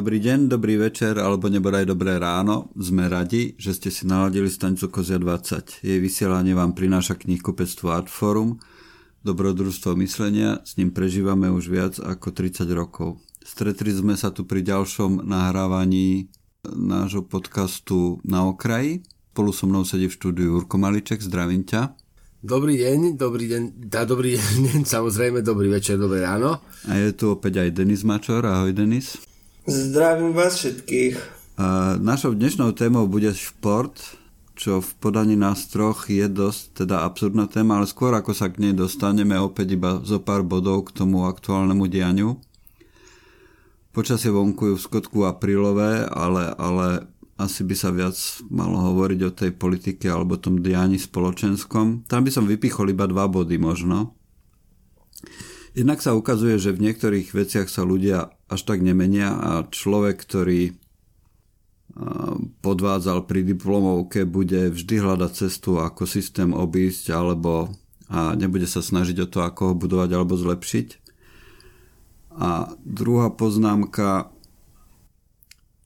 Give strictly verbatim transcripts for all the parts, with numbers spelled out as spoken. Dobrý deň, dobrý večer alebo nebodaj dobré ráno. Sme radi, že ste si naladili stanicu Kozia dvadsať. Jej vysielanie vám prináša knihku Pestvo Artforum, dobrodružstvo myslenia, s ním prežívame už viac ako tridsať rokov. Stretli sme sa tu pri ďalšom nahrávaní nášho podcastu Na okraji. Spolu so mnou sedí v štúdiu Urko Maliček, zdravím ťa. Dobrý deň, dobrý deň, dá dobrý deň, samozrejme, dobrý večer, dobré ráno. A je tu opäť aj Denis Mačor, ahoj Denis. Zdravím vás všetkých. A našou dnešnou témou bude šport, čo v podaní nás troch je dosť teda absurdná téma, ale skôr ako sa k nej dostaneme, opäť iba zo pár bodov k tomu aktuálnemu dianiu. Počasie vonku je v skutku aprílové, ale, ale asi by sa viac malo hovoriť o tej politike alebo tom dianí spoločenskom. Tam by som vypichol iba dva body možno. Jednak sa ukazuje, že v niektorých veciach sa ľudia až tak nemenia a človek, ktorý podvádzal pri diplomovke, bude vždy hľadať cestu, ako systém obísť alebo a nebude sa snažiť o to, ako ho budovať alebo zlepšiť. A druhá poznámka,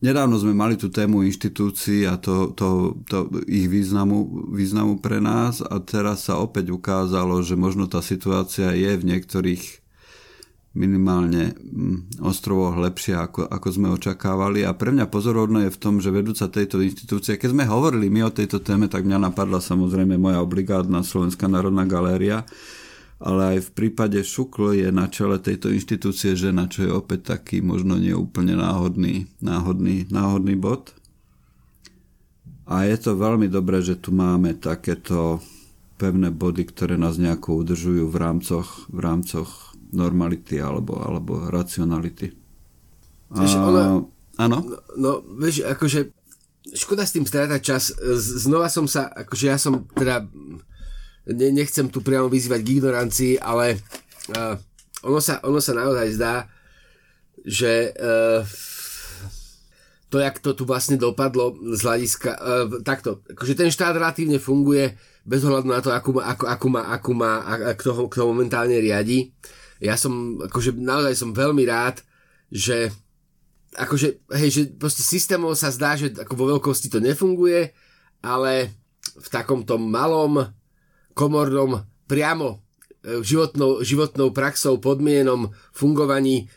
nedávno sme mali tú tému inštitúcií a to, to, to ich významu, významu pre nás a teraz sa opäť ukázalo, že možno tá situácia je v niektorých minimálne ostrovoch lepšie, ako, ako sme očakávali. A pre mňa pozorovné je v tom, že vedúca tejto inštitúcie, keď sme hovorili my o tejto téme, tak mňa napadla samozrejme moja obligátna Slovenská národná galéria, ale aj v prípade Šukl je na čele tejto inštitúcie žena, čo je opäť taký možno neúplne náhodný, náhodný, náhodný bod. A je to veľmi dobré, že tu máme takéto pevné body, ktoré nás nejako udržujú v rámcoch, v rámcoch normality alebo, alebo racionality. Vieš, ono, áno? No, no, vieš, akože škoda s tým strátať čas. Znova som sa, akože ja som teda ne, nechcem tu priamo vyzývať k ignorancii, ale uh, ono, sa, ono sa naozaj zdá, že uh, to, jak to tu vlastne dopadlo z hľadiska, uh, takto, akože ten štát relatívne funguje bez ohľadu na to, akú ma, ako, ako ma, ako ma a, a kto, ho, kto momentálne riadi. Ja som, akože naozaj som veľmi rád, že akože, hej, že proste systémov sa zdá, že ako vo veľkosti to nefunguje, ale v takomto malom, komornom, priamo životnou, životnou praxou, podmienom, fungovaní,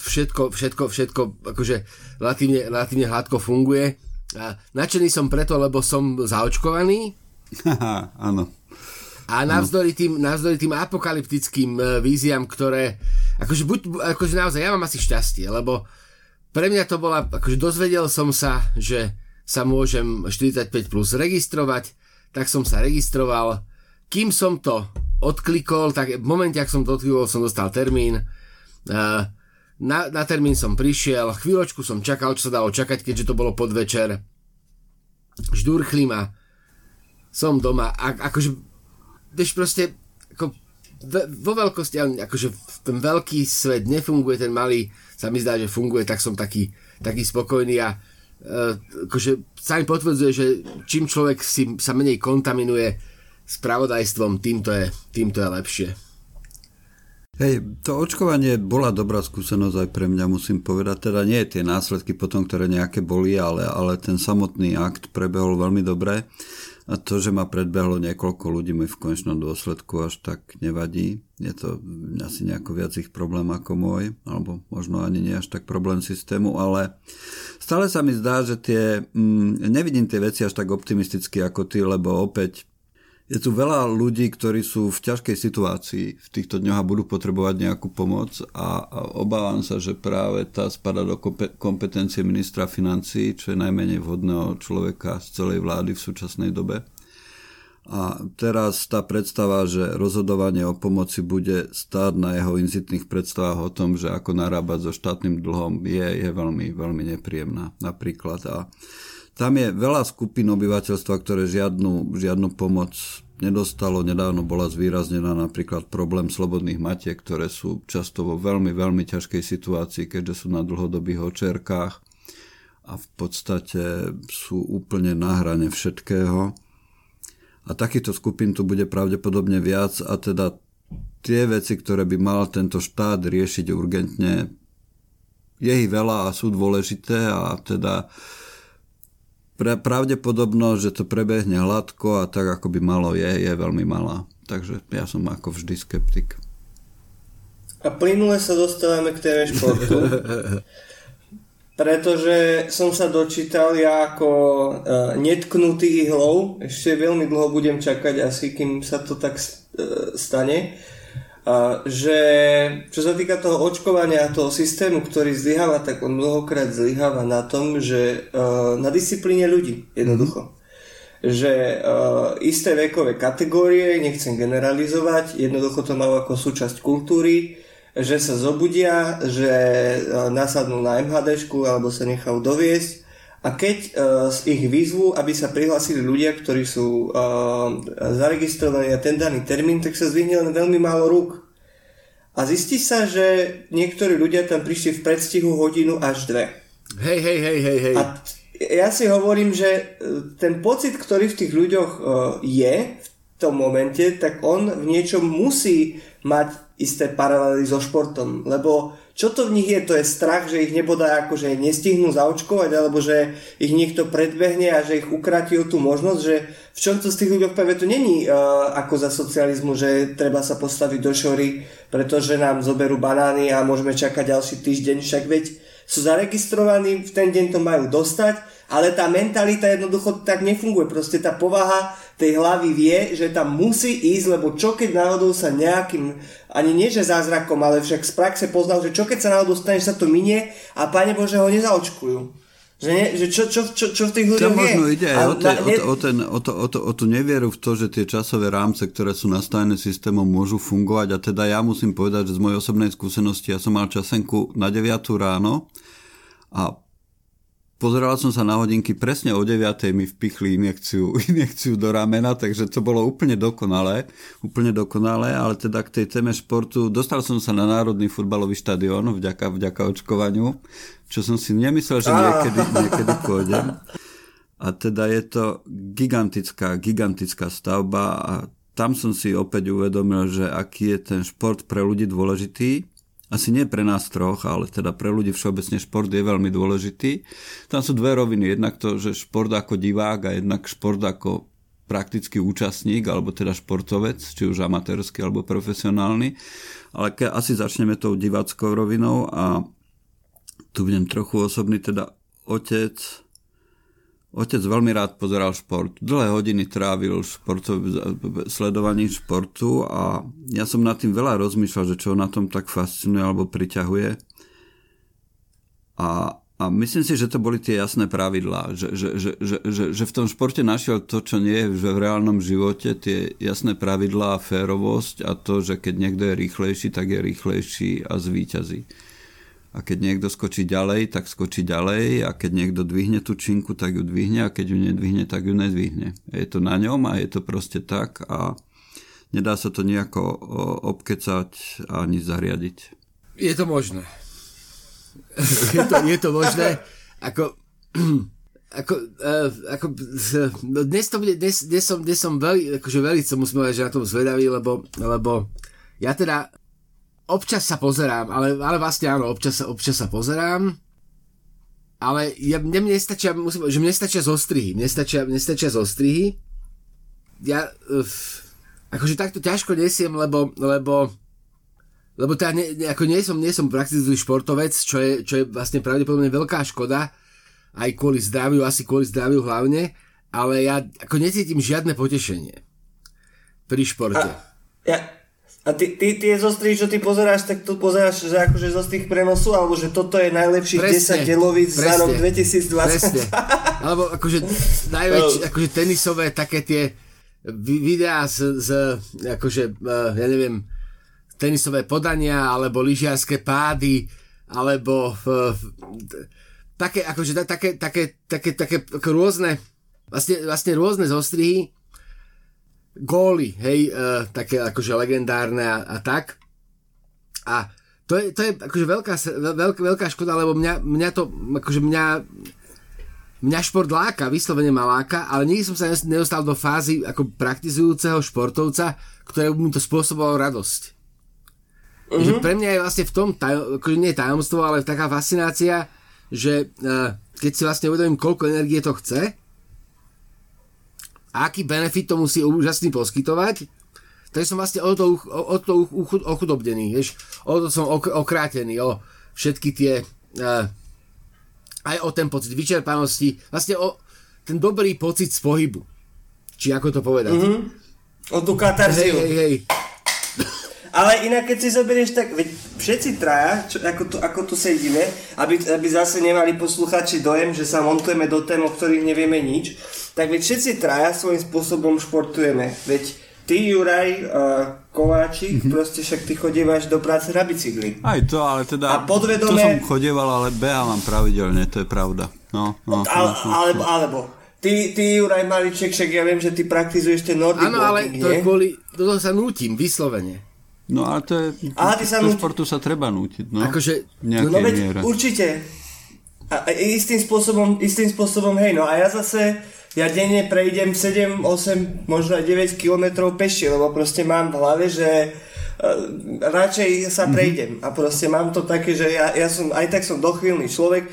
všetko, všetko, všetko, akože relatívne, relatívne hladko funguje. A nadšený som preto, lebo som zaočkovaný. Aha, áno. A navzdory tým, navzdory tým apokalyptickým víziám, ktoré, akože, buď, akože naozaj, ja mám asi šťastie, lebo pre mňa to bola, akože dozvedel som sa, že sa môžem štyridsaťpäť plus registrovať, tak som sa registroval. Kým som to odklikol, tak v momente, ak som to odklikol, som dostal termín. Na, na termín som prišiel, chvíľočku som čakal, čo sa dalo čakať, keďže to bolo podvečer. Ždúrchli ma. Som doma a akože vieš proste ako, vo veľkosti, ale akože ten veľký svet nefunguje, ten malý sa mi zdá, že funguje, tak som taký, taký spokojný a uh, akože sa mi potvrdzuje, že čím človek si, sa menej kontaminuje spravodajstvom, tým to je, tým to je lepšie. Hej, to očkovanie bola dobrá skúsenosť aj pre mňa, musím povedať. Teda nie tie následky potom, ktoré nejaké boli, ale, ale ten samotný akt prebehol veľmi dobre. A to, že ma predbehlo niekoľko ľudí, mi v konečnom dôsledku až tak nevadí. Je to asi nejako viac ich problém ako môj, alebo možno ani nie až tak problém systému, ale stále sa mi zdá, že tie, mm, nevidím tie veci až tak optimisticky ako ty, lebo opäť je tu veľa ľudí, ktorí sú v ťažkej situácii v týchto dňoch a budú potrebovať nejakú pomoc a, a obávam sa, že práve tá spada do kompetencie ministra financií, čo je najmenej vhodného človeka z celej vlády v súčasnej dobe. A teraz tá predstava, že rozhodovanie o pomoci bude stáť na jeho inzitných predstavách o tom, že ako narábať so štátnym dlhom, je, je veľmi, veľmi nepríjemná napríklad a tam je veľa skupín obyvateľstva, ktoré žiadnu, žiadnu pomoc nedostalo. Nedávno bola zvýraznená napríklad problém slobodných matiek, ktoré sú často vo veľmi, veľmi ťažkej situácii, keďže sú na dlhodobých očerkách a v podstate sú úplne na hrane všetkého. A takýchto skupín tu bude pravdepodobne viac a teda tie veci, ktoré by mal tento štát riešiť urgentne, je ich veľa a sú dôležité a teda pre pravdepodobnosť, že to prebehne hladko a tak ako by malo je, je veľmi malá. Takže ja som ako vždy skeptik. A plynule sa dostávame k téme športu. Pretože som sa dočítal ja ako netknutý ihlou. Ešte veľmi dlho budem čakať asi, kým sa to tak stane. Že čo sa týka toho očkovania a toho systému, ktorý zlyháva, tak on mnohokrát zlyháva na tom, že na disciplíne ľudí jednoducho. Že isté vekové kategórie, nechcem generalizovať, jednoducho to malo ako súčasť kultúry, že sa zobudia, že nasadnú na MHDčku alebo sa nechajú doviesť a keď z ich výzvu, aby sa prihlásili ľudia, ktorí sú zaregistrovaní na ten daný termín, tak sa zvihne len veľmi málo rúk. A zistí sa, že niektorí ľudia tam prišli v predstihu hodinu až dve. Hej, hej, hej, hej, hej. A ja si hovorím, že ten pocit, ktorý v tých ľuďoch je v tom momente, tak on v niečom musí mať isté paralely so športom, lebo čo to v nich je, to je strach, že ich nebodaj akože nestihnú zaočkovať alebo že ich niekto predbehne a že ich ukratí o tú možnosť, že v čom to z tých ľudí práve to není uh, ako za socializmu, že treba sa postaviť do šory, pretože nám zoberú banány a môžeme čakať ďalší týždeň, však veď sú zaregistrovaní, v ten deň to majú dostať, ale tá mentalita jednoducho tak nefunguje, proste tá povaha tej hlavy vie, že tam musí ísť, lebo čo keď náhodou sa nejakým, ani nie že zázrakom, ale však z praxe poznal, že čo keď sa náhodou stane, že sa to minie a Pane Bože ho nezaočkujú. Že, ne, že čo, čo, čo, čo v tých ľuďoch je. To možno ide aj o, te, ne... o, ten, o, to, o, to, o tú nevieru v to, že tie časové rámce, ktoré sú nastavené systémom, môžu fungovať. A teda ja musím povedať, že z mojej osobnej skúsenosti, ja som mal časenku na deviatej ráno a pozeral som sa na hodinky, presne o deviatej mi vpichli injekciu, injekciu do ramena, takže to bolo úplne dokonalé, úplne dokonalé, ale teda k tej téme športu, dostal som sa na Národný futbalový štadión vďaka, vďaka očkovaniu, čo som si nemyslel, že niekedy, niekedy pôjdem. A teda je to gigantická, gigantická stavba a tam som si opäť uvedomil, že aký je ten šport pre ľudí dôležitý. Asi nie pre nás troch, ale teda pre ľudí všeobecne šport je veľmi dôležitý. Tam sú dve roviny. Jednak to, že šport ako divák a jednak šport ako praktický účastník, alebo teda športovec, či už amatérsky alebo profesionálny. Ale ke, asi začneme tou diváckou rovinou a tu budem trochu osobný. Teda otec, otec veľmi rád pozeral šport. Dlhé hodiny trávil športov, sledovaním športu a ja som nad tým veľa rozmýšľal, že čo na tom tak fascinuje alebo priťahuje. A, a myslím si, že to boli tie jasné pravidlá, že, že, že, že, že, že v tom športe našiel to, čo nie je v reálnom živote, tie jasné pravidlá a férovosť a to, že keď niekto je rýchlejší, tak je rýchlejší a zvíťazí. A keď niekto skočí ďalej, tak skočí ďalej a keď niekto dvihne tú činku, tak ju dvihne a keď ju nedvihne, tak ju nedvihne. Je to na ňom a je to proste tak a nedá sa to nejako obkecať ani zariadiť. Je to možné. Je to, je to možné. Ako, ako, ako, no dnes to bude, dnes, dnes som, dnes som veľmi, akože veľmi som musím povedať, že na tom zvedavý, lebo, lebo ja teda občas sa pozerám, ale, ale vlastne áno, občas, občas sa pozerám, ale ja, mne nestačia, musím, že mne stačia zostrihy, mne stačia, mne stačia zostrihy. Ja uf, akože takto ťažko nesiem, lebo, lebo, lebo teda ne, ne, ako nie som, nie som praktický športovec, čo je, čo je vlastne pravdepodobne veľká škoda, aj kvôli zdraviu, asi kvôli zdraviu hlavne, ale ja ako necítim žiadne potešenie pri športe. A, ja... A ty, ty, tie zostrihy, čo ty pozeráš, tak tu pozeráš, že akože zostrih prenosu, alebo že toto je najlepších desať delovíc za rok dvetisícdvadsať. Presne. Alebo akože najväčšie akože tenisové také tie videá z, z akože, ja neviem, tenisové podania, alebo lyžiarske pády, alebo také, akože také, také, také, také ako rôzne, vlastne, vlastne rôzne zostrihy, góly, hej, uh, také akože legendárne a, a tak. A to je, to je akože veľká, veľk, veľká škoda, lebo mňa, mňa to, akože mňa, mňa šport láka, vyslovene ma láka, ale nikdy som sa nedostal do fázy ako praktizujúceho športovca, ktoré by mi to spôsobovalo radosť. Uh-huh. Že pre mňa je vlastne v tom, taj, nie tajomstvo, ale taká fascinácia, že uh, keď si vlastne uvedomím, koľko energie to chce a aký benefit to musí úžasný poskytovať, tak som vlastne o to, o, o to ochudobnený, vieš? O to som ok, okrátený, o všetky tie... Uh, aj o ten pocit vyčerpanosti, vlastne o ten dobrý pocit z pohybu. Či ako to povedať? Mm-hmm. O tú katarziu. Hej, hej, hej. Ale inak, keď si zoberieš, tak všetci traja, čo, ako, tu, ako tu sedíme, aby, aby zase nemali posluchači dojem, že sa montujeme do tém, o ktorých nevieme nič, tak veď všetci traja svojím spôsobom športujeme. Veď ty, Juraj, uh, Kováčik, mm-hmm. proste však ty chodievaš do práce na bicykli. Aj to, ale teda, a podvedome... to som chodieval, ale behávam pravidelne, to je pravda. No, no, ale, no, no, alebo... alebo. Ty, ty, Juraj Maliček, však ja viem, že ty praktizuješ ten Nordic Walking, nie? Áno, ale to je kvôli, toto sa nútim, vyslovene. No ale to je, Aha, ty sa do nút... športu sa treba nútiť, no. Akože, no, no veď, určite. A, a istým spôsobom, istým spôsobom, hej, no a ja zase, ja denne prejdem sedem, osem, možno aj deväť kilometrov pešie, lebo proste mám v hlave, že uh, radšej sa prejdem. Mm-hmm. A proste mám to také, že ja, ja som, aj tak som dochvíľný človek,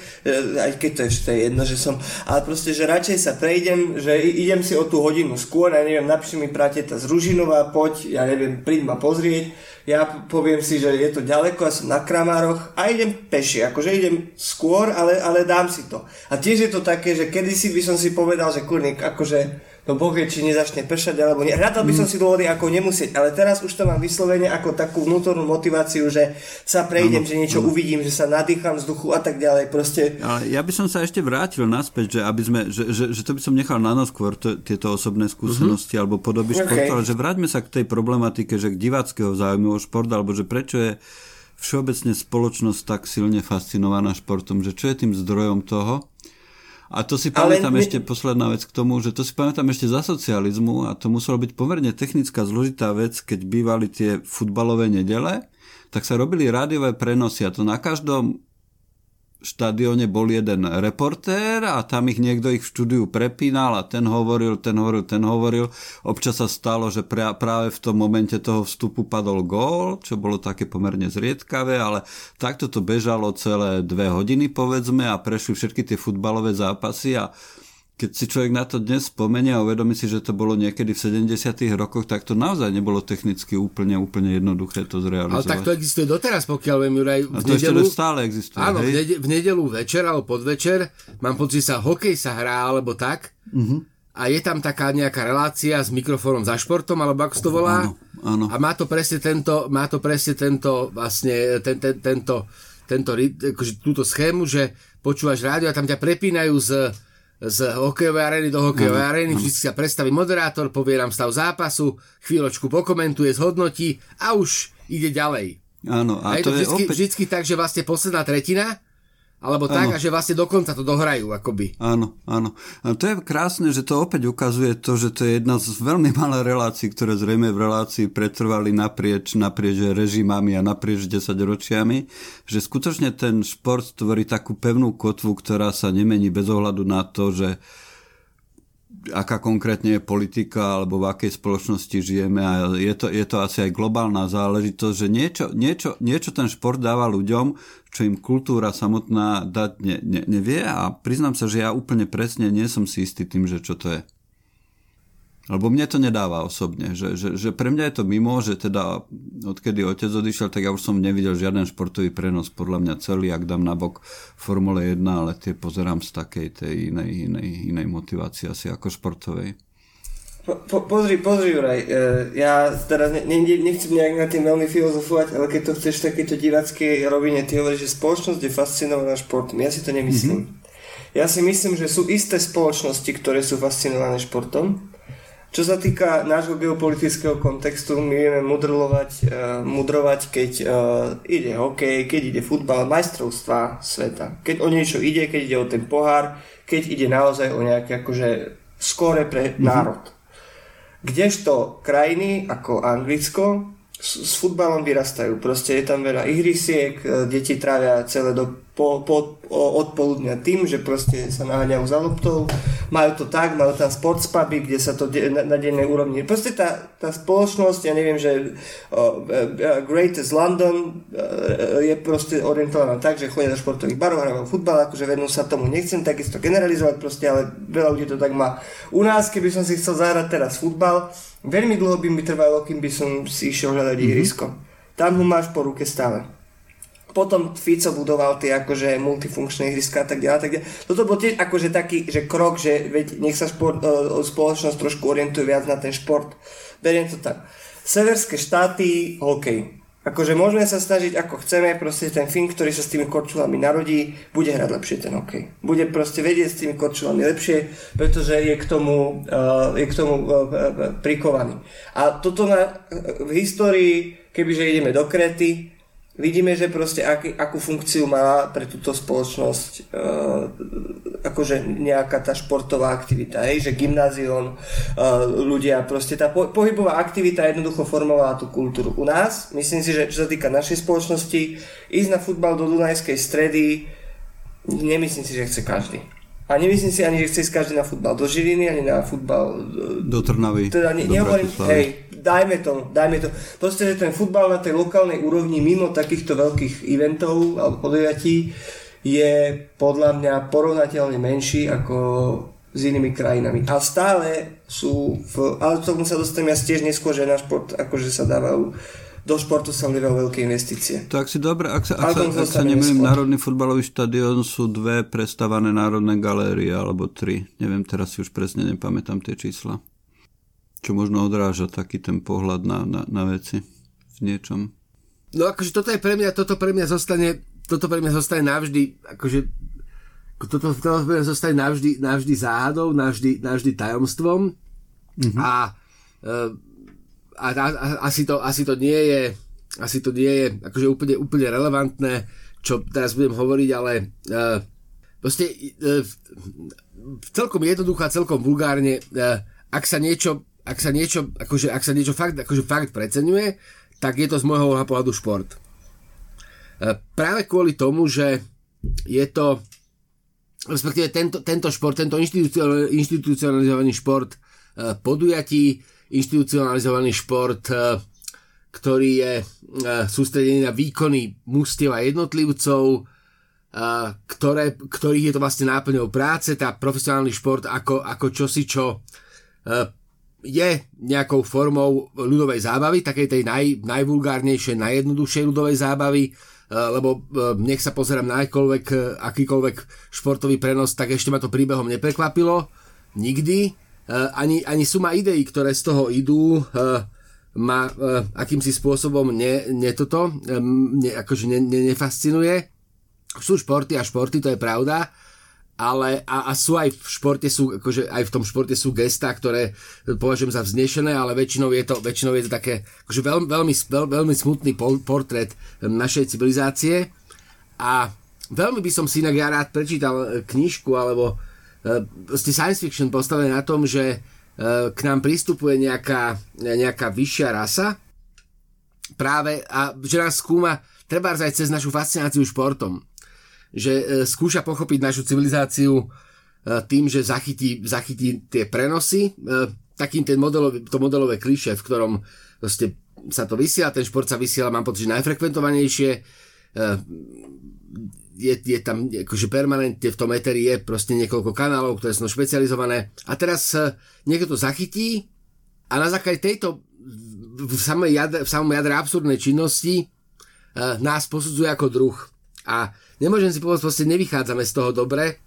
aj keď to je, to je jedno, že som, ale proste, že radšej sa prejdem, že idem si o tú hodinu skôr, ja neviem, napíši mi pratieta z Ružinová, poď, ja neviem, príď ma pozrieť, ja poviem si, že je to ďaleko, ja som na Kramároch a idem peši, akože idem skôr, ale, ale dám si to. A tiež je to také, že kedysi by som si povedal, že kurník, akože no Boh vie, či nezačne pršať, alebo nie. Hľadal by som si dôvody, ako nemusieť, ale teraz už to mám vyslovene ako takú vnútornú motiváciu, že sa prejdem, ano, že niečo ano. uvidím, že sa nadýcham vzduchu a tak ďalej. Proste... Ale ja by som sa ešte vrátil naspäť, že, aby sme, že, že, že to by som nechal na nás skôr t- tieto osobné skúsenosti uh-huh. alebo podoby športu, okay. ale že vráťme sa k tej problematike, že k diváckeho záujmu o šport, alebo že prečo je všeobecne spoločnosť tak silne fascinovaná športom, že čo je tým zdrojom toho. A to si pamätám my... ešte posledná vec k tomu, že to si pamätám ešte za socializmu a to muselo byť pomerne technická zložitá vec, keď bývali tie futbalové nedele, tak sa robili rádiové prenosy a to na každom štadióne bol jeden reportér a tam ich niekto ich v štúdiu prepínal a ten hovoril, ten hovoril, ten hovoril. Občas sa stalo, že pra, práve v tom momente toho vstupu padol gól, čo bolo také pomerne zriedkavé, ale takto to bežalo celé dve hodiny, povedzme, a prešli všetky tie futbalové zápasy a keď si človek na to dnes spomenie a uvedomí si, že to bolo niekedy v sedemdesiatych rokoch, tak to naozaj nebolo technicky úplne, úplne jednoduché to zrealizovať. Ale tak to existuje doteraz, pokiaľ viem, Juraj. A to nedelu, ešte stále existuje. Áno, hej? V, nede, v nedelu večer alebo podvečer, mám pocit, že sa hokej sa hrá alebo tak uh-huh. a je tam taká nejaká relácia s mikrofónom za športom, alebo ako to volá. Áno, áno. A má to presne tento, má to presne tento, vlastne, ten, ten, tento, tento, akože túto schému, že počúvaš rádio a tam ťa prepínajú z... z hokejovej arény do hokejovej no, arény, no. Vždy sa predstaví moderátor, povie nám stav zápasu, chvíľočku pokomentuje, zhodnotí a už ide ďalej. Áno, a, a to je to vždy, opäť... vždy tak, že vlastne posledná tretina, alebo tak, ano. A že vlastne dokonca to dohrajú, akoby. Áno, áno. A to je krásne, že to opäť ukazuje to, že to je jedna z veľmi malých relácií, ktoré zrejme v relácii pretrvali naprieč, naprieč režimami a naprieč desaťročiami, že skutočne ten šport tvorí takú pevnú kotvu, ktorá sa nemení bez ohľadu na to, že aká konkrétne je politika alebo v akej spoločnosti žijeme a je to, je to asi aj globálna záležitosť, že niečo, niečo, niečo ten šport dáva ľuďom, čo im kultúra samotná dať ne, ne, nevie a priznám sa, že ja úplne presne nie som si istý tým, že čo to je. Lebo mne to nedáva osobne, že, že, že pre mňa je to mimo, že teda odkedy otec odišiel, tak ja už som nevidel žiaden športový prenos, podľa mňa celý, ak dám nabok Formule jedna, ale tie pozerám z takej tej inej, inej, inej motivácie asi ako športovej. Po, po, pozri, pozri Juraj, e, ja teraz ne, ne, nechcem nejak na tým veľmi filozofovať, ale keď to chceš v takejto diváckej rovine, ty hovoríš, že spoločnosť je fascinovaná športom, ja si to nemyslím. Mm-hmm. Ja si myslím, že sú isté spoločnosti, ktoré sú fascinované športom. Čo sa týka nášho geopolitického kontextu, my vieme mudrlovať, uh, mudrovať, keď uh, ide hokej, keď ide futbal, majstrovstvá sveta. Keď o niečo ide, keď ide o ten pohár, keď ide naozaj o nejaké akože skóre pre národ. Mm-hmm. Kdežto krajiny ako Anglicko s, s futbalom vyrastajú. Proste je tam veľa ihrisiek, deti trávia celé do, po, po, odpoludňa tým, že proste sa naháňajú za loptou. Majú to tak, majú tam sportspuby, kde sa to de- na, na dennej úrovni... Proste tá, tá spoločnosť, ja neviem, že uh, uh, Greatest London uh, je proste orientovaná tak, že chodia do športových barov, hrajú futbal, akože vednú sa tomu. Nechcem takisto generalizovať proste, ale veľa ľudí to tak má. U nás, keby som si chcel zahrať teraz futbal, veľmi dlho by mi trvalo, kým by som si išiel hľadať mm-hmm. ihrisko. Tam ho máš po ruke stále. Potom Fico budoval tie akože multifunkčné ihriska a tak ďalej, tak ďalej. Toto bol tiež akože taký, že krok, že veď nech sa šport, e, spoločnosť trošku orientuje viac na ten šport. Beriem to tak. Severské štáty, hokej. Akože môžeme sa snažiť ako chceme, proste ten Fink, ktorý sa s tými korčulami narodí, bude hrať lepšie ten hokej. Bude proste vedieť s tými korčulami lepšie, pretože je k tomu, e, je k tomu e, e, prikovaný. A toto na, e, v histórii, kebyže ideme do Kréty, vidíme, že proste aký, akú funkciu má pre túto spoločnosť e, akože nejaká tá športová aktivita, hej? Že gymnázium, e, ľudia, proste tá po, pohybová aktivita jednoducho formovala tú kultúru. U nás, myslím si, že čo sa týka našej spoločnosti, ísť na futbal do Dunajskej Stredy, nemyslím si, že chce každý. A nemyslím si ani, že chce ísť každý na futbal do Žiliny, ani na futbal do Trnavy, teda ne, do Bratislavy. Hej, dajme to, dajme to. Proste, že ten futbal na tej lokálnej úrovni mimo takýchto veľkých eventov alebo podujatí je podľa mňa porovnateľne menší ako s inými krajinami. A stále sú, v, ale k tomu sa dostanem ja tiež neskôr, že na šport akože sa dávajú do športu sa level veľké investície. Tak si dobre, ak sa, ak sa, ak sa nemýlim, Národný futbalový štadión sú dve prestávané národné galérie, alebo tri. Neviem, teraz si už presne nepamätám tie čísla. Čo možno odráža taký ten pohľad na, na, na veci v niečom. No akože toto je pre mňa, toto pre mňa zostane, toto pre mňa zostane navždy, akože toto, toto pre mňa zostane navždy, navždy záhadou, navždy, navždy tajomstvom. Mhm. A e, A, a, a asi, to, asi to nie je asi to nie je akože úplne, úplne relevantné, čo teraz budem hovoriť, ale uh, proste uh, celkom jednoducho a celkom vulgárne, uh, ak sa niečo ak sa niečo, akože, ak sa niečo fakt, akože fakt preceňuje, tak je to z môjho pohľadu šport. Uh, práve kvôli tomu, že je to respektíve tento, tento šport, tento inštitucionalizovaný šport uh, podujatí, institucionalizovaný šport, ktorý je sústredený na výkony mužstiev a jednotlivcov, ktoré, ktorých je to vlastne náplňou práce, tá profesionálny šport ako, ako čosi, čo je nejakou formou ľudovej zábavy, takej tej naj, najvulgárnejšej, najjednoduchšej ľudovej zábavy, lebo nech sa pozerám na akýkoľvek, akýkoľvek športový prenos, tak ešte ma to príbehom neprekvapilo, nikdy. Ani, ani suma ideí, ktoré z toho idú, ma akýmsi spôsobom ne, ne toto, ne, akože ne, ne, nefascinuje. Sú športy a športy, to je pravda, ale a, a sú aj v športe, sú, akože aj v tom športe sú gestá, ktoré považujem za vznešené, ale väčšinou je to, väčšinou je to také akože veľmi, veľmi, veľmi smutný portrét našej civilizácie. A veľmi by som si inak ja rád prečítal knižku, alebo proste science fiction postavené na tom, že k nám pristupuje nejaká, nejaká vyššia rasa práve a že nás skúma trebárs aj cez našu fascináciu športom, že skúša pochopiť našu civilizáciu tým, že zachytí, zachytí tie prenosy, takým ten modelový, to modelové klišé, v ktorom proste sa to vysiela, ten šport sa vysiela, mám pocit, že najfrekventovanejšie. Je, je tam akože permanentne v tom eteri je proste niekoľko kanálov, ktoré sú špecializované. A teraz niekto to zachytí a na základe tejto v samom jadre, v samom jadre absurdnej činnosti uh, nás posudzuje ako druh. A nemôžem si povedať, proste nevychádzame z toho dobre.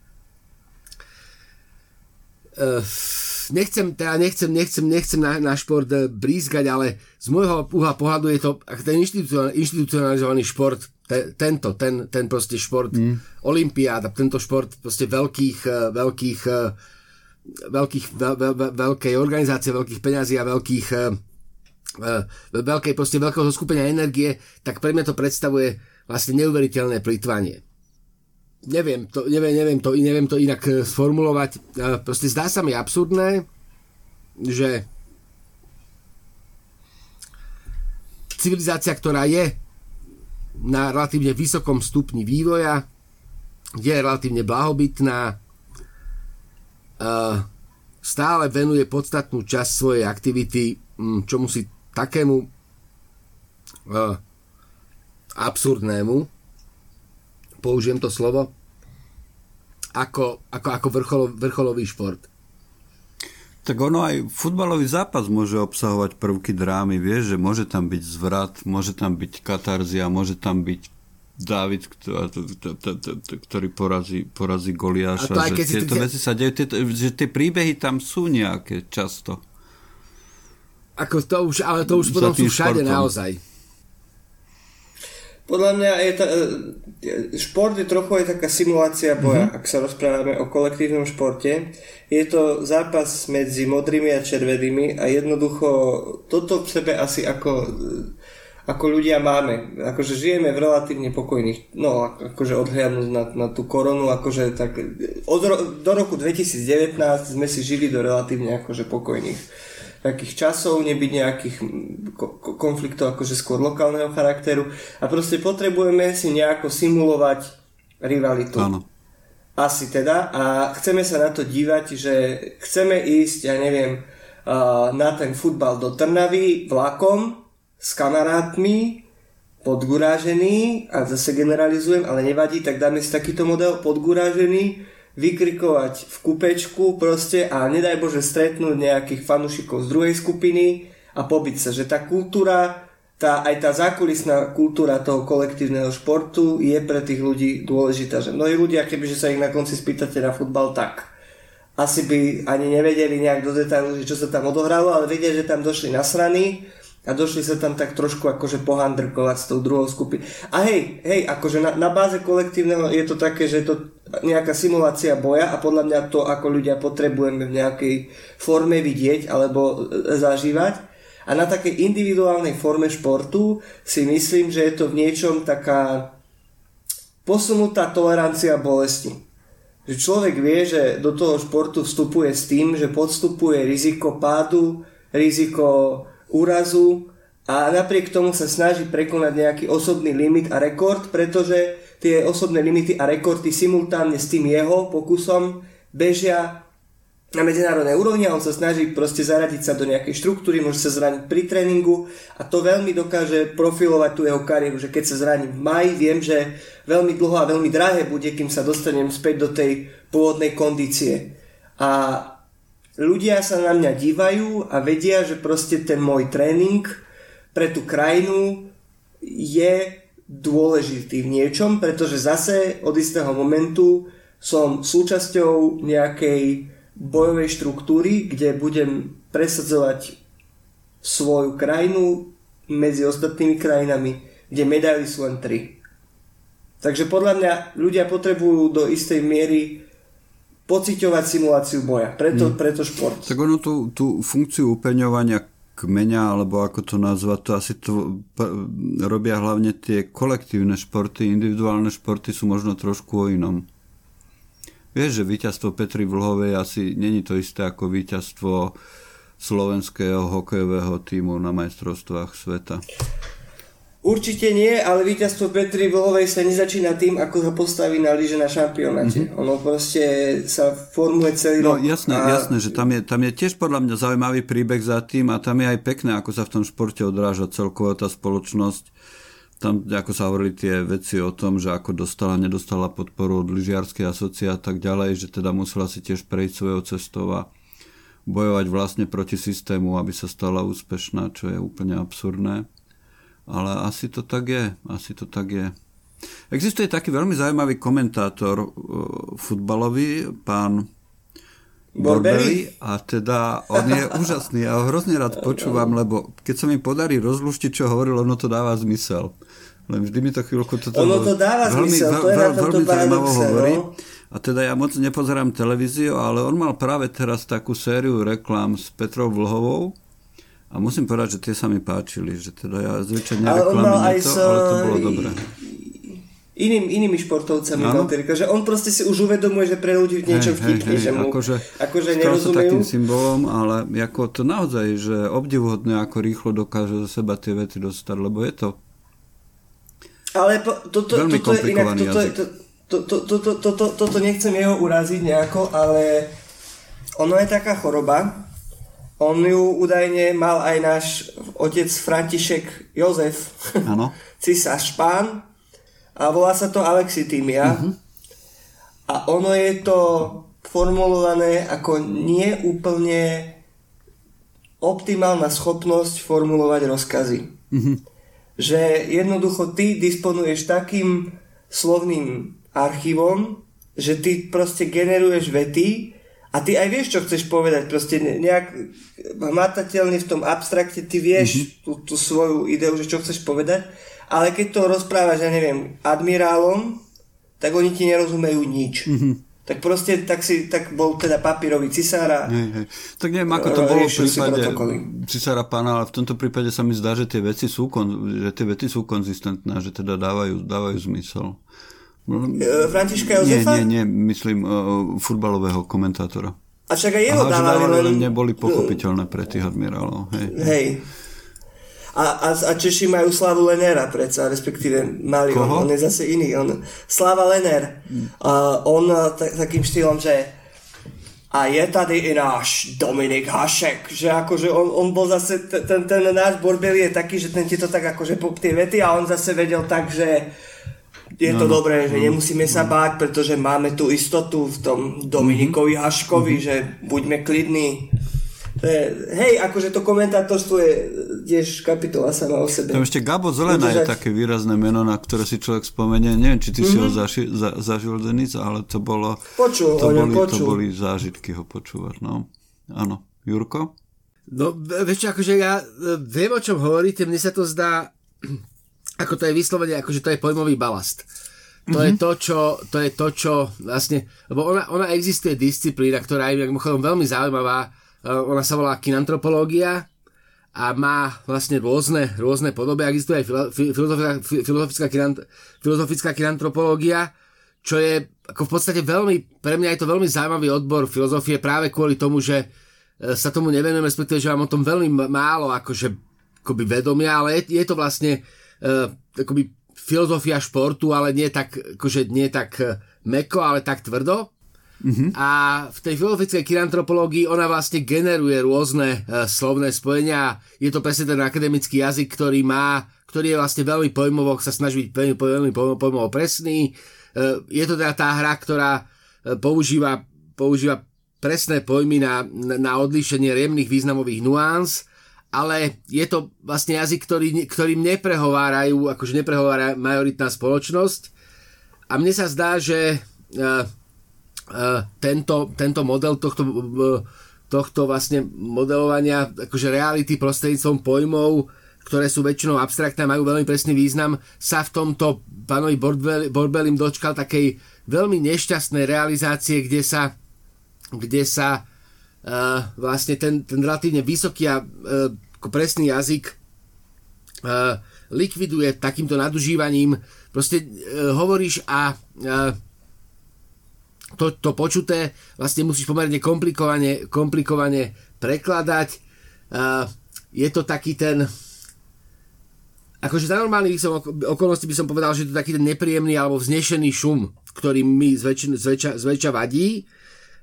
Uh, nechcem, teda nechcem, nechcem, nechcem na, na šport brízgať, ale z môjho uhla pohľadu je to ten inštitucionalizovaný šport, tento, ten, ten proste šport mm. olympiáda, tento šport proste veľkých, veľkých, veľkých veľ, veľ, veľkej organizácie, veľkých peňazí a veľkých veľkej, proste veľkého zoskupenia energie, tak pre mňa to predstavuje vlastne neuveriteľné plytvanie. Neviem to, neviem, neviem to, neviem to inak sformulovať. Proste zdá sa mi absurdné, že civilizácia, ktorá je na relatívne vysokom stupni vývoja, je relatívne blahobytná, stále venuje podstatnú časť svojej aktivity čomu si takému absurdnému, použijem to slovo, ako, ako, ako vrcholo, vrcholový šport. Tak ono aj futbalový zápas môže obsahovať prvky drámy, vieš, že môže tam byť zvrat, môže tam byť katarzia, môže tam byť Dávid, ktorý porazí, porazí Goliáša. A to, že tieto veci sa dejú, tieto, že tie príbehy tam sú nejaké často. Ako to už, ale to už potom sú všade športom. Naozaj. Podľa mňa je ta, šport je trochu aj taká simulácia boja, mm-hmm. ak sa rozprávame o kolektívnom športe. Je to zápas medzi modrými a červenými a jednoducho toto v sebe asi ako, ako ľudia máme. Akože žijeme v relatívne pokojných, no akože odhľadnúť na, na tú koronu, akože tak od, do roku dvetisíc devätnásť sme si žili do relatívne akože pokojných takých časov, nebyť nejakých konfliktov akože skôr lokálneho charakteru a proste potrebujeme si nejako simulovať rivalitu. Áno. Asi teda a chceme sa na to dívať, že chceme ísť, ja neviem, na ten futbal do Trnavy vlakom s kamarátmi podgurážený a zase generalizujem, ale nevadí, tak dáme si takýto model podgurážený vykrikovať v kúpečku proste a nedaj Bože stretnúť nejakých fanúšikov z druhej skupiny a pobiť sa, že tá kultúra, tá, aj tá zákulisná kultúra toho kolektívneho športu je pre tých ľudí dôležitá, že mnohí ľudia, kebyže sa ich na konci spýtate na futbal, tak asi by ani nevedeli nejak do detailu, čo sa tam odohralo, ale vedia, že tam došli nasraní a došli sa tam tak trošku akože pohandrkovať s tou druhou skupinou. A hej, hej, akože na, na báze kolektívneho je to také, že je to nejaká simulácia boja a podľa mňa to, ako ľudia potrebujeme v nejakej forme vidieť alebo zažívať. A na takej individuálnej forme športu si myslím, že je to v niečom taká posunutá tolerancia bolesti. Že človek vie, že do toho športu vstupuje s tým, že podstupuje riziko pádu, riziko úrazu a napriek tomu sa snaží prekonať nejaký osobný limit a rekord, pretože tie osobné limity a rekordy simultánne s tým jeho pokusom bežia na medzinárodnej úrovni a on sa snaží proste zaradiť sa do nejakej štruktúry, môže sa zraniť pri tréningu a to veľmi dokáže profilovať tú jeho kariéru, že keď sa zraním v maji, viem, že veľmi dlho a veľmi drahé bude, kým sa dostanem späť do tej pôvodnej kondície. A ľudia sa na mňa dívajú a vedia, že proste ten môj tréning pre tú krajinu je dôležitý v niečom, pretože zase od istého momentu som súčasťou nejakej bojovej štruktúry, kde budem presadzovať svoju krajinu medzi ostatnými krajinami, kde medaily sú len tri. Takže podľa mňa ľudia potrebujú do istej miery pociťovať simuláciu boja. Preto, hmm. preto šport. Tak ono tú, tú funkciu upevňovania kmeňa, alebo ako to nazvať, to asi to robia hlavne tie kolektívne športy. Individuálne športy sú možno trošku o inom. Vieš, že víťazstvo Petry Vlhovej asi není to isté ako víťazstvo slovenského hokejového tímu na majstrovstvách sveta. Určite nie, ale víťazstvo Petry Vlhovej sa nezačína tým, ako sa postaví na lyže na šampionáte. Mm-hmm. Ono proste sa formuje celý no, rok. No jasné, a... jasné, že tam je, tam je tiež podľa mňa zaujímavý príbeh za tým a tam je aj pekné, ako sa v tom športe odráža celková tá spoločnosť. Tam, ako sa hovorili tie veci o tom, že ako dostala, nedostala podporu od lyžiarskej asociácie a tak ďalej, že teda musela si tiež prejsť svojou cestou a bojovať vlastne proti systému, aby sa stala úspešná, čo je úplne absurdné. Ale asi to tak je, asi to tak je. Existuje taký veľmi zaujímavý komentátor uh, futbalový, pán Borbeli, a teda on je úžasný, ja ho hrozne rád počúvam, lebo keď sa mi podarí rozluštiť, čo hovoril, ono to dáva zmysel. Len vždy mi to chvíľku toto... Ono to dáva veľmi, zmysel, veľ, to je veľ, na veľmi zaujímavo hovorí. No? A teda ja moc nepozerám televíziu, ale on mal práve teraz takú sériu reklám s Petrou Vlhovou. A musím povedať, že tie sa mi páčili, že teda ja zvyčajne reklamujem to, ale to bolo dobré. Iným, inými športovcami, no? Valterika, že on proste si už uvedomuje, že pre ľudí niečo vtipne, že mu akože, akože nerozumejú. Stal sa takým symbolom, ale ako to naozaj, že obdivuhodné, ako rýchlo dokáže za seba tie vety dostať, lebo je to ale po, to, to, veľmi to, to, komplikovaný to, to, jazyk. To, toto to, to, to, to, to, to nechcem jeho uraziť nejako, ale ono je taká choroba. On ju údajne mal aj náš otec František Jozef. Áno. Císa Špán. A volá sa to alexitímia. Uh-huh. A ono je to formulované ako neúplne optimálna schopnosť formulovať rozkazy. Mm-hmm. Že jednoducho ty disponuješ takým slovným archívom, že ty proste generuješ vety a ty aj vieš, čo chceš povedať. Proste nejak hmatateľne v tom abstrakte ty vieš mm-hmm. tú, tú svoju ideu, že čo chceš povedať, ale keď to rozprávaš, ja neviem, admirálom, tak oni ti nerozumejú nič. Mm-hmm. Tak proste, tak si, tak bol teda papírový cisára. Hej, hej. Tak neviem, ako to bolo v prípade cisára pána, ale v tomto prípade sa mi zdá, že tie veci sú, že tie veci sú konzistentné, že teda dávajú, dávajú zmysel. E, Františka Jozefa? Nie, nie, nie, myslím uh, futbalového komentátora. A však aj jeho dávali, len neboli pochopiteľné pre tých admirálov. Hej. hej. A, a, a Češi majú Slavu Lenéra predsa, respektíve mali, on, on je zase iný, on, Slava Lenér, uh, on t- takým štýlom, že a je tady i náš Dominik Hašek, že akože on, on bol zase, t- ten, ten náš Borbeli je taký, že ten ti to tak akože pop tie vety a on zase vedel tak, že je to no, dobré, že nemusíme sa báť, pretože máme tú istotu v tom Dominikovi Haškovi, mm-hmm. že buďme klidní. Hej, akože to komentátorstvo je tiež kapitola sama o sebe. Tam ešte Gabo Zelená je také výrazné meno, na ktoré si človek spomenie. Neviem, či ty mm-hmm. si ho zaži, za, zažil, Denis, ale to bolo... Počul, to, boli, to boli zážitky ho počúvať. No, áno. Jurko? No, vieš čo, akože ja viem, o čom hovoríte. Mne sa to zdá, ako to je vyslovene, akože to je pojmový balast. To mm-hmm. je to, čo, to je to, čo vlastne... Lebo ona, ona existuje disciplína, ktorá je mimochodom veľmi zaujímavá. Ona sa volá kinantropológia a má vlastne rôzne, rôzne podoby. Existuje aj filozofická, filozofická, kinant, filozofická kinantropológia, čo je ako v podstate veľmi, pre mňa je to veľmi zaujímavý odbor filozofie práve kvôli tomu, že sa tomu nevenujeme, respektíve, že mám o tom veľmi málo akože, akoby vedomia, ale je, je to vlastne akoby filozofia športu, ale nie tak, akože, nie tak mäkko, ale tak tvrdo. Uh-huh. A v tej filozofickej kinantropológii ona vlastne generuje rôzne e, slovné spojenia. Je to presne ten akademický jazyk, ktorý má, ktorý je vlastne veľmi pojmovo, sa snaží byť veľmi, veľmi pojmovo presný. E, je to teda tá hra, ktorá používa, používa presné pojmy na, na odlíšenie riemnych významových nuáns, ale je to vlastne jazyk, ktorý, ktorým neprehovárajú, akože neprehovára majoritná spoločnosť. A mne sa zdá, že... E, Uh, tento, tento model tohto, uh, tohto vlastne modelovania akože reality prostredníctvom pojmov, ktoré sú väčšinou abstraktné, majú veľmi presný význam, sa v tomto pánovi Borbeli, Borbelim dočkal takej veľmi nešťastnej realizácie, kde sa, kde sa uh, vlastne ten, ten relatívne vysoký a uh, presný jazyk uh, likviduje takýmto nadužívaním. Proste uh, hovoríš a uh, To, to počuté vlastne musíš pomerne komplikovane, komplikovane prekladať. Uh, je to taký ten... Akože za normálnych okolností by som povedal, že je to taký ten nepríjemný alebo vznešený šum, ktorý mi zväčša, zväčša, zväčša vadí.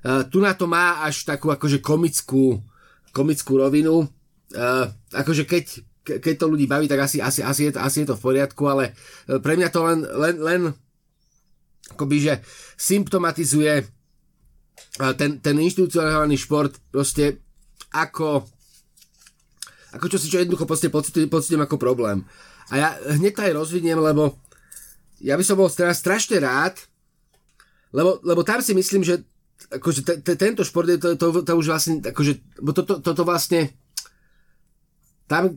Uh, tu na to má až takú akože komickú, komickú rovinu. Uh, akože keď, keď to ľudí baví, tak asi, asi, asi, je to, asi je to v poriadku, ale pre mňa to len... len, len akoby, že symptomatizuje ten, ten inštitucionálny šport proste ako ako čo si čo jednoducho pocitujem ako problém. A ja hneď to aj rozvidiem, lebo ja by som bol teraz strašne rád, lebo, lebo tam si myslím, že akože te, te, tento šport je to, to, to už vlastne akože, bo to, to, toto vlastne tam,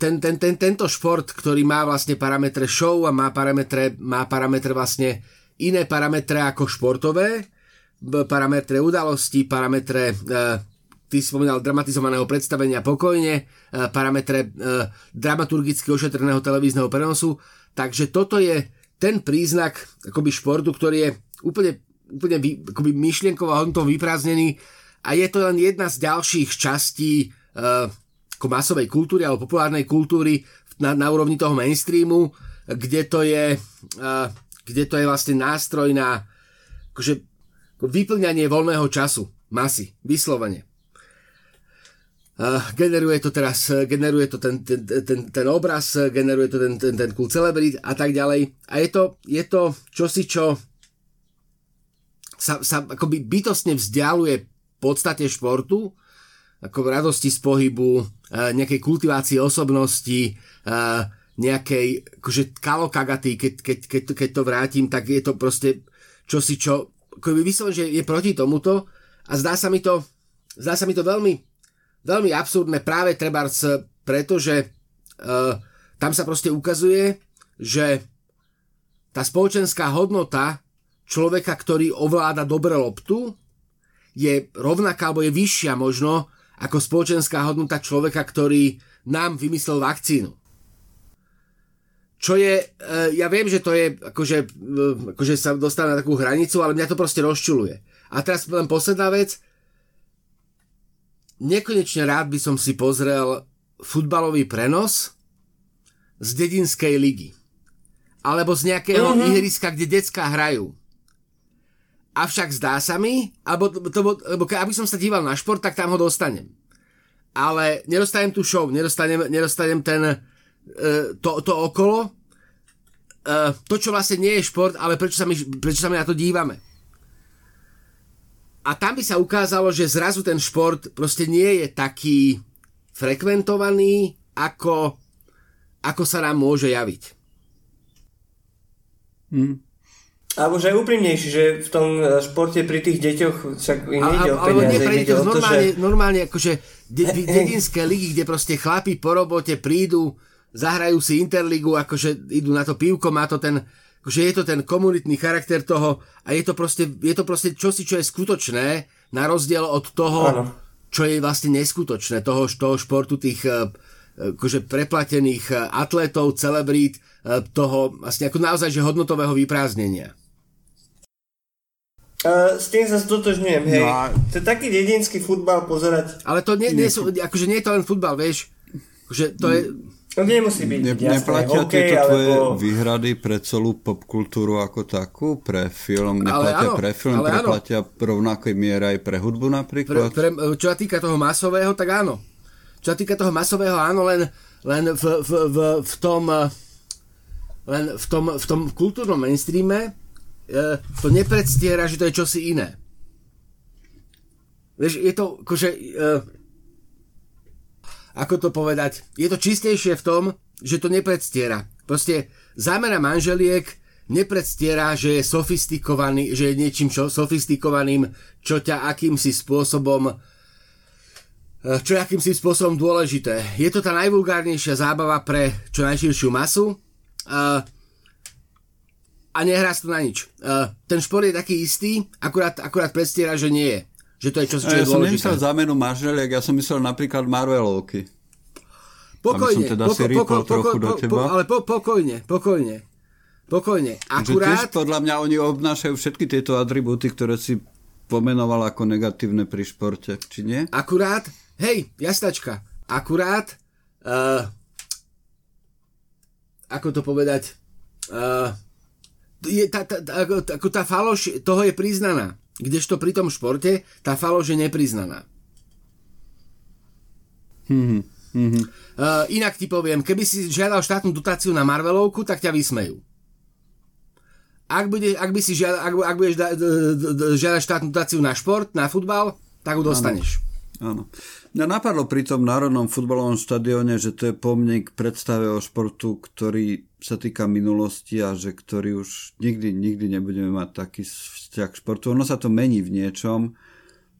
ten, ten, ten, tento šport, ktorý má vlastne parametre show a má parametre, má parametre vlastne iné parametre ako športové, parametre udalosti, parametre, eh, ty spomínal, dramatizovaného predstavenia pokojne, eh, parametre eh, dramaturgicky ošetreného televízneho prenosu. Takže toto je ten príznak akoby športu, ktorý je úplne, úplne vy, akoby myšlienkovo hodnotou vyprázdnený a je to len jedna z ďalších častí eh, masovej kultúry alebo populárnej kultúry na, na úrovni toho mainstreamu, kde to je uh, kde to je vlastne nástroj na akože, vyplňanie voľného času, masy, vyslovene. Uh, generuje to teraz, generuje to ten, ten, ten, ten obraz, generuje to ten, ten, ten cool celebrity a tak ďalej. A je to, je to čosi, čo sa, sa akoby bytostne vzdialuje podstate športu, ako radosti z pohybu, nejakej kultivácii osobnosti, nejakej akože kalokagaty, keď, keď, keď, keď to vrátim, tak je to proste čosi, čo akoby vyslovene, že je proti tomuto a zdá sa mi to, zdá sa mi to veľmi veľmi absurdné práve trebárs, pretože uh, tam sa proste ukazuje, že tá spoločenská hodnota človeka, ktorý ovláda dobre loptu, je rovnaká, alebo je vyššia možno ako spoločenská hodnota človeka, ktorý nám vymyslel vakcínu. Čo je, uh, ja viem, že to je, akože, uh, akože sa dostávam na takú hranicu, ale mňa to proste rozčuluje. A teraz len posledná vec, nekonečne rád by som si pozrel futbalový prenos z dedinskej ligy. Alebo z nejakého uh-huh. ihriska, kde decká hrajú. Avšak zdá sa mi, alebo, to, lebo aby som sa díval na šport, tak tam ho dostanem. Ale nedostanem tú show, nedostanem, nedostanem ten, to, to okolo. To, čo vlastne nie je šport, ale prečo sa my, prečo sa my na to dívame. A tam by sa ukázalo, že zrazu ten šport proste nie je taký frekventovaný, ako, ako sa nám môže javiť. Hmm. Alebo že je úprimnejší, že v tom športe pri tých deťoch však im nejde o peniaze. Alebo nie pre deťoch, normálne, to, že... normálne akože de, dedinské ligy, kde proste chlapi po robote prídu, zahrajú si interligu, akože idú na to pivko, má to ten... že je to ten komunitný charakter toho a je to proste, je to proste čosi, čo je skutočné, na rozdiel od toho, ano. Čo je vlastne neskutočné, toho, toho športu tých akože preplatených atlétov, celebrít, toho vlastne ako naozaj že hodnotového vyprázdnenia. Uh, s tým sa stotožňujem, hej. No. To je taký dedinský futbal pozerať. Ale to nie, nie sú, akože nie je to len futbal, vieš, že to je... No nemusí byť, ne, jasné. Neplatia okay, tieto tvoje alebo... výhrady pre celú popkultúru ako takú, pre film, neplatia áno, pre film, preplatia rovnaký miera aj pre hudbu napríklad? Pre, pre, čo sa týka toho masového, tak áno. Čo sa týka toho masového, áno, len, len v, v, v, v tom len v tom, v tom kultúrnom mainstreame to nepredstiera, že to je čosi iné. Vieš, je to akože... Ako to povedať? Je to čistejšie v tom, že to nepredstiera. Proste zámena manželiek nepredstiera, že je sofistikovaný, že je niečím čo, sofistikovaným, čo ťa akýmsi spôsobom čo je akýmsi spôsobom dôležité. Je to tá najvulgárnejšia zábava pre čo najširšiu masu a, a nehrá sa tu na nič. A, ten šport je taký istý, akurát, akurát predstiera, že nie je. Že to je čosi, čo je ja dôležité. Ja som nemyslel zámenu manželiek, ja som myslel napríklad Marvelovky. Pokojne, teda poko, poko, poko, do teba. Po, ale po, pokojne, pokojne, pokojne. Akurát... Tiež, podľa mňa oni obnášajú všetky tieto atribúty, ktoré si pomenoval ako negatívne pri športe, či nie? Akurát, hej, jasnačka, akurát, uh, ako to povedať, uh, je tá, tá, tá, ako tá faloš toho je priznaná. Kdežto pri tom športe tá falož je nepriznaná. Mm-hmm. Uh, inak ti poviem, keby si žiadal štátnu dotáciu na Marvelovku, tak ťa vysmejú. Ak, bude, ak by si žiadal, ak, ak budeš da, d, d, d, žiadať štátnu dotáciu na šport, na futbal, tak ju dostaneš. Áno. Mňa napadlo pri tom Národnom futbalovom štadióne, že to je pomník predstave o športu, ktorý sa týka minulosti a že ktorý už nikdy, nikdy nebudeme mať taký vzťah k športu. Ono sa to mení v niečom,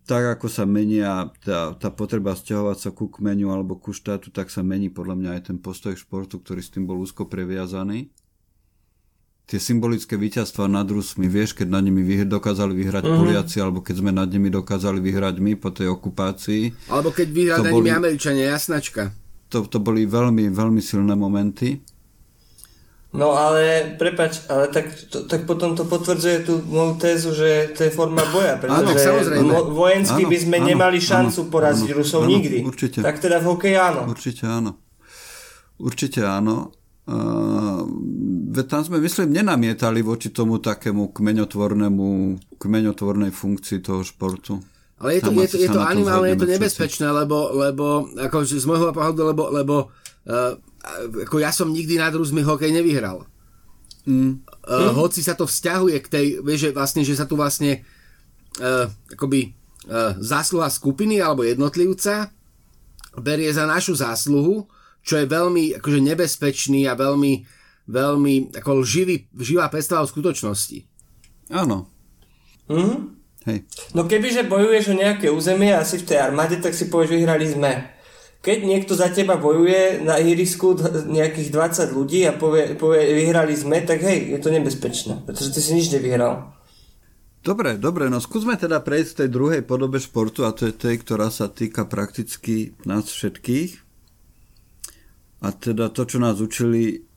tak ako sa menia tá, tá potreba sťahovať sa ku kmeniu alebo ku štátu, tak sa mení podľa mňa aj ten postoj športu, ktorý s tým bol úzko previazaný. Tie symbolické víťazstvá nad Rusmi, vieš, keď nad nimi vyhr- dokázali vyhrať uh-huh. Poliaci, alebo keď sme nad nimi dokázali vyhrať my po tej okupácii. Alebo keď vyhrali nad nimi Američania, jasnačka. To, to boli veľmi, veľmi silné momenty. No ale, prepáč, ale tak, to, tak potom to potvrdzuje tú moju tézu, že to je forma boja, pretože mo- vojensky áno, by sme áno, nemali šancu áno, poraziť áno, Rusov áno, nikdy. Určite. Tak teda v hokeji áno. Určite áno. Určite áno. Uh, tam sme, myslím, nenamietali voči tomu takému kmeňotvornému, kmeňotvornej funkcii toho športu. Ale je to, je to, je to animálne, je to nebezpečné, lebo, lebo ako z môjho pohľadu, lebo, lebo uh, ako ja som nikdy nad Rusmi hokej nevyhral. Mm. Uh, mm. Hoci sa to vzťahuje k tej, vieš, že vlastne, že sa tu vlastne uh, akoby uh, zásluha skupiny alebo jednotlivca berie za našu zásluhu, čo je veľmi akože nebezpečný a veľmi, veľmi ako živý, živá predstava v skutočnosti. Áno. Mhm. Hej. No kebyže bojuješ o nejaké územie asi v tej armáde, tak si povieš, vyhrali sme. Keď niekto za teba bojuje na ihrisku nejakých dvadsať ľudí a povie, povie vyhrali sme, tak hej, je to nebezpečné, pretože ty si nič nevyhral. Dobre, dobre, no skúsme teda prejsť tej druhej podobe športu, a to je tej, ktorá sa týka prakticky nás všetkých. A teda to, čo nás učili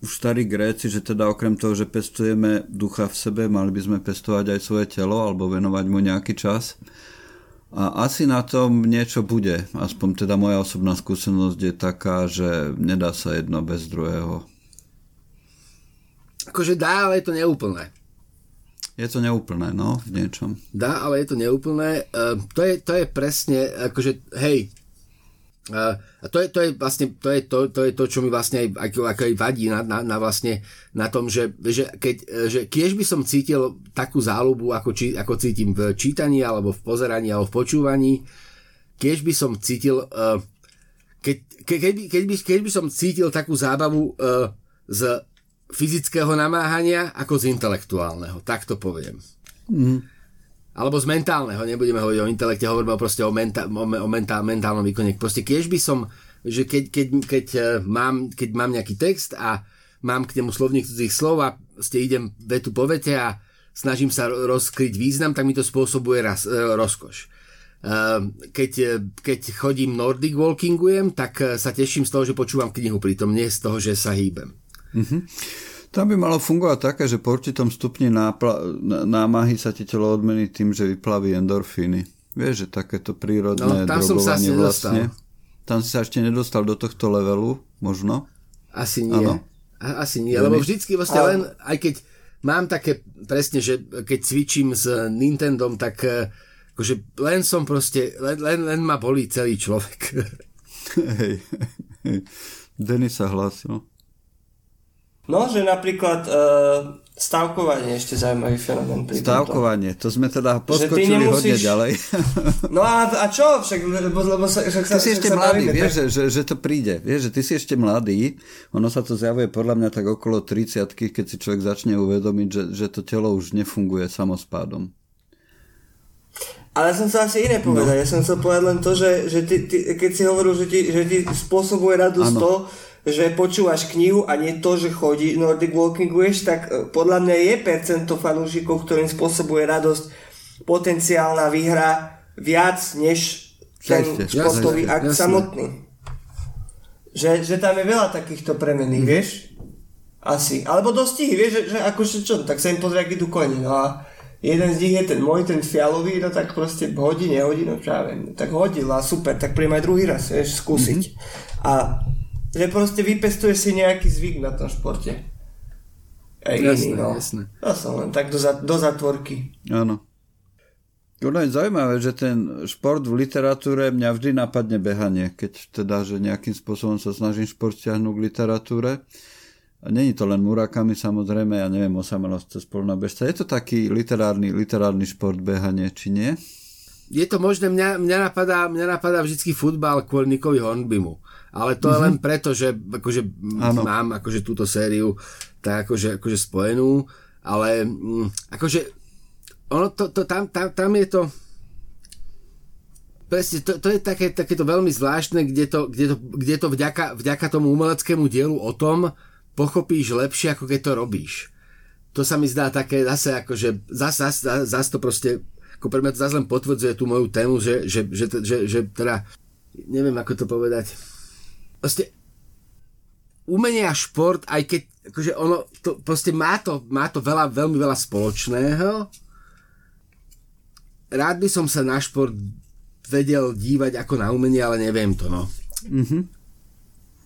už starí Gréci, že teda okrem toho, že pestujeme ducha v sebe, mali by sme pestovať aj svoje telo alebo venovať mu nejaký čas. A asi na tom niečo bude. Aspoň teda moja osobná skúsenosť je taká, že nedá sa jedno bez druhého. Akože dá, ale je to neúplné. Je to neúplné, no, v niečom. Dá, ale je to neúplné. Uh, to, je, to je presne, akože, hej, Uh, a to je, to je vlastne to, je to, to, je to čo mi vlastne aj, ako, ako aj vadí na, na, na, vlastne, na tom, že, že, keď, že kiež by som cítil takú záľubu, ako, či, ako cítim v čítaní alebo v pozeraní alebo v počúvaní, kiež by som cítil uh, keď, ke, keď, by, keď, by, keď by som cítil takú zábavu uh, z fyzického namáhania ako z intelektuálneho, tak to poviem. Mhm. Alebo z mentálneho, nebudeme hovoriť o intelekte, hovoríme proste o, mentál, o mentál, mentálnom výkone. Proste keď by som, že keď, keď, keď, mám, keď mám nejaký text a mám k nemu slovník cudzých slov a ste idem vetu po vete a snažím sa rozkryť význam, tak mi to spôsobuje raz, rozkoš. Keď, keď chodím nordic walkingujem, tak sa teším z toho, že počúvam knihu, pritom nie z toho, že sa hýbem. Mhm. Tam by malo fungovať také, že po určitom stupni nápla- námahy sa ti telo odmení tým, že vyplaví endorfíny. Vieš, že takéto prírodné no, tam drogovanie vlastne. Tam si sa ešte nedostal do tohto levelu, možno? Asi nie. Ano. Asi nie, lebo vždycky vlastne len, aj keď mám také, presne, že keď cvičím s Nintendom, tak akože len som proste, len, len, len ma bolí celý človek. Hej, hej. Denis sa hlásil. No, že napríklad e, stavkovanie ešte zaujímavý fenomén. Stavkovanie, to sme teda poskočili nemusíš... hodne ďalej. No a, a čo? Však, lebo, lebo sa, však ty sa, si ešte mladý, vieš, tak... že, že to príde. Vieš, že ty si ešte mladý, ono sa to zjavuje podľa mňa tak okolo tridsiatky, keď si človek začne uvedomiť, že, že to telo už nefunguje samospádom. Ale som sa asi iné povedal. No. Ja som chcel povedať len to, že, že ty, ty, keď si hovoril, že ti, že ti spôsobuje radosť to, že počúvaš knihu a nie to, že chodí nordic walkinguješ, tak podľa mňa je percento fanúšikov, ktorým spôsobuje radosť potenciálna výhra viac než ten jasne, športový jasne, akt jasne. Samotný. Že, že tam je veľa takýchto premených, mm. vieš? Asi. Alebo dostihy, vieš, že, že akože čo, tak sa im pozrie, ak idú koni. No a jeden z nich je ten môj, ten fialový, no tak proste hodí, nehodí, no práve. No, tak hodil a super, tak príjmaj druhý raz, vieš, skúsiť. Mm-hmm. A že proste vypestuješ si nejaký zvyk na tom športe. Aj jasné, iný, no. Jasné. To som len tak do, do zatvorky. Áno. Ono je zaujímavé, že ten šport v literatúre mňa vždy napadne behanie, keď teda, že nejakým spôsobom sa snažím šport stiahnuť k literatúre. A není to len Murakami, samozrejme, ja neviem, osamelosť cez polnobežca. Je to taký literárny, literárny šport behanie, či nie? Je to možné, mňa, mňa, napadá, mňa napadá vždycky futbal kvôli Nickovi Hornbymu. Ale to mm-hmm. je len preto, že akože mám akože túto sériu tak akože, akože spojenú, ale akože ono to, to tam, tam, tam je to presne, to, to je také, takéto veľmi zvláštne, kde to, kde to, kde to vďaka, vďaka tomu umeleckému dielu o tom pochopíš lepšie, ako keď to robíš. To sa mi zdá také zase akože zase zas, zas, zas to proste ako pre mňa to zase len potvrdzuje tú moju tému, že, že, že, že, že teda neviem, ako to povedať. Proste umenie a šport, aj keď akože ono, to, proste má to, má to veľa, veľmi veľa spoločného. Rád by som sa na šport vedel dívať ako na umenie, ale neviem to, no. Mm-hmm.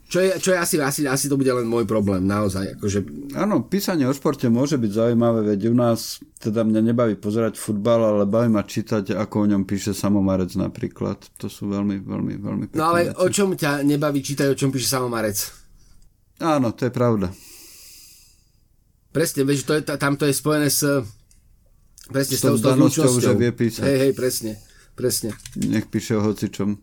Čo je, čo je asi, asi, asi to bude len môj problém, naozaj. Akože... Áno, písanie o športe môže byť zaujímavé, veď u nás teda mňa nebaví pozerať futbal, ale baví ma čítať, ako o ňom píše Samo Marec napríklad. To sú veľmi, veľmi, veľmi pekné. No ale o čom ťa nebaví čítať, o čom píše Samo Marec? Áno, to je pravda. Presne, veď to je, tam to je spojené s... Presne, s tou zdanosťou, že vie písať. Hej, hej, presne, presne. Nech píše o hocičom.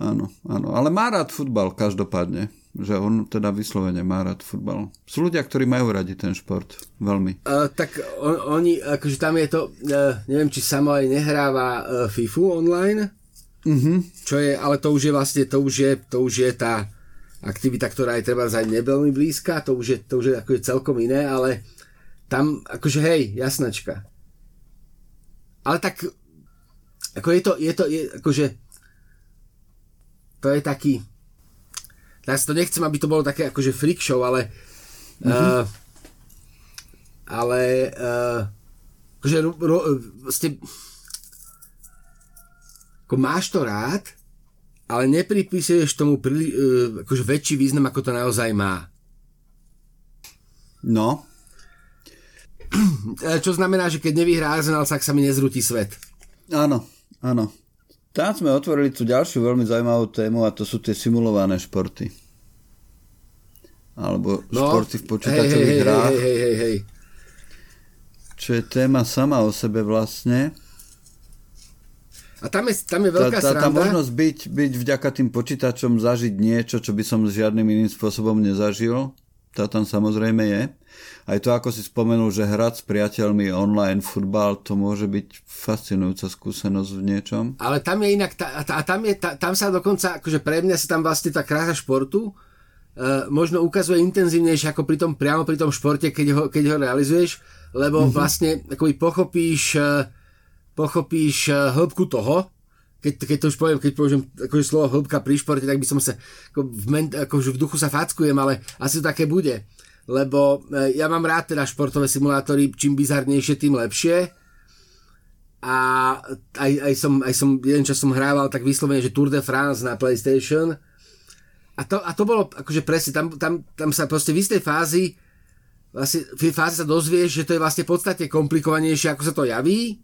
Áno, áno, ale má rád futbal každopádne, že on teda vyslovene má rád futbal. Sú ľudia, ktorí majú radi ten šport, veľmi. Uh, tak on, oni, akože tam je to, uh, neviem, či Samo aj nehráva uh, FIFU online, uh-huh. Čo je, ale to už je vlastne, to už je, to už je tá aktivita, ktorá je treba aj neveľmi blízka, to už je, to už je akože celkom iné, ale tam, akože hej, jasnačka. Ale tak, ako je to, je to, je, akože to je taký... Teraz to nechcem, aby to bolo také akože freak show, ale... Mm-hmm. Uh, ale... Uh, akože... Ro, ro, ste, ako máš to rád, ale nepripíšeš tomu príli, uh, akože väčší význam, ako to naozaj má. No. Čo znamená, že keď nevyhrá Arsenal, tak sa mi nezrúti svet. Áno, áno. Tam sme otvorili tú ďalšiu veľmi zaujímavú tému a to sú tie simulované športy. Alebo no, športy v počítačových hej, hrách. Hej, hej, hej, hej. Čo je téma sama o sebe vlastne. A tam je, tam je veľká tá, tá, sranda. Tá možnosť byť, byť vďaka tým počítačom zažiť niečo, čo by som žiadnym iným spôsobom nezažil. Tá tam samozrejme je. Aj to, ako si spomenul, že hrať s priateľmi online futbal, to môže byť fascinujúca skúsenosť v niečom. Ale tam je inak, a tam, je, tam sa dokonca, akože pre mňa sa tam vlastne tá krása športu uh, možno ukazuje intenzívnejšie ako pri tom, priamo pri tom športe, keď ho, keď ho realizuješ, lebo mm-hmm. vlastne akoby pochopíš, uh, pochopíš uh, hĺbku toho, Keď, keď to už poviem, keď použijem akože slovo hĺbka pri športe, tak by som sa ako v, men, akože v duchu sa fackujem, ale asi to také bude. Lebo ja mám rád teda športové simulátory, čím bizarnejšie, tým lepšie. A aj, aj, som, aj som jeden čas som hrával tak vyslovene, že Tour de France na PlayStation. A to, a to bolo akože presne, tam, tam, tam sa proste v istej fázi, vlastne v fáze sa dozvieš, že to je vlastne v podstate komplikovanejšie, ako sa to javí.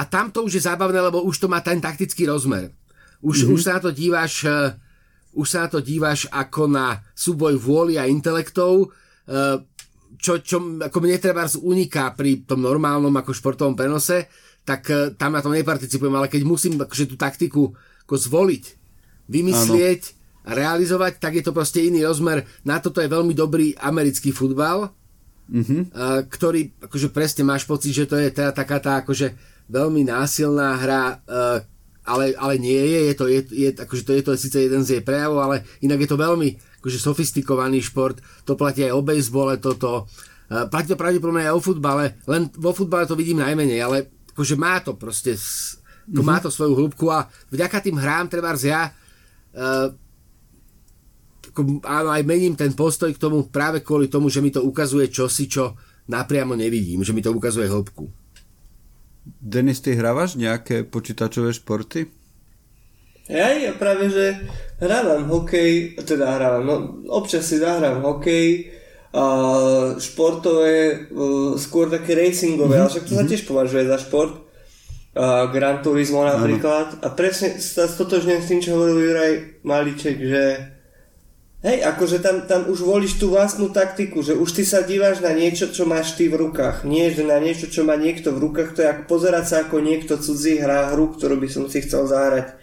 A tam to už je zábavné, lebo už to má ten taktický rozmer. Už, mm-hmm. už sa na to díváš, už sa na to díváš ako na súboj vôli a intelektov, čo, čo ako mne treba uniká pri tom normálnom ako športovom prenose, tak tam na tom neparticipujem, ale keď musím akože tú taktiku ako zvoliť, vymyslieť a realizovať, tak je to proste iný rozmer. Na toto je veľmi dobrý americký futbal, mm-hmm. ktorý akože presne máš pocit, že to je teda taká tá akože veľmi násilná hra, ale, ale nie je, je to, je, je, akože to, je to síce jeden z jej prejavov, ale inak je to veľmi akože sofistikovaný šport, to platí aj o bejsbole, toto, platí to pravdepodobne aj o futbale, len vo futbale to vidím najmenej, ale akože má to proste, mm-hmm. to má to svoju hĺbku a vďaka tým hrám, trebárs ja, ako, aj mením ten postoj k tomu práve kvôli tomu, že mi to ukazuje čosi, čo napriamo nevidím, že mi to ukazuje hĺbku. Denis, ty hrávaš nejaké počítačové športy? Ja, ja práve, že hrávam hokej, teda hrávam, no občas si zahrám hokej, uh, športové, uh, skôr také racingové, mm-hmm. ale však to sa tiež považuje za šport, uh, Gran Turismo napríklad. Ano. A presne sa stotožňujem s tým, čo hovoril Juraj Maliček, že hej, akože tam, tam už volíš tú vlastnú taktiku, že už ty sa díváš na niečo, čo máš ty v rukách. Nie, že na niečo, čo má niekto v rukách, to je ako pozerať sa, ako niekto cudzí hrá hru, ktorú by som si chcel zahrať.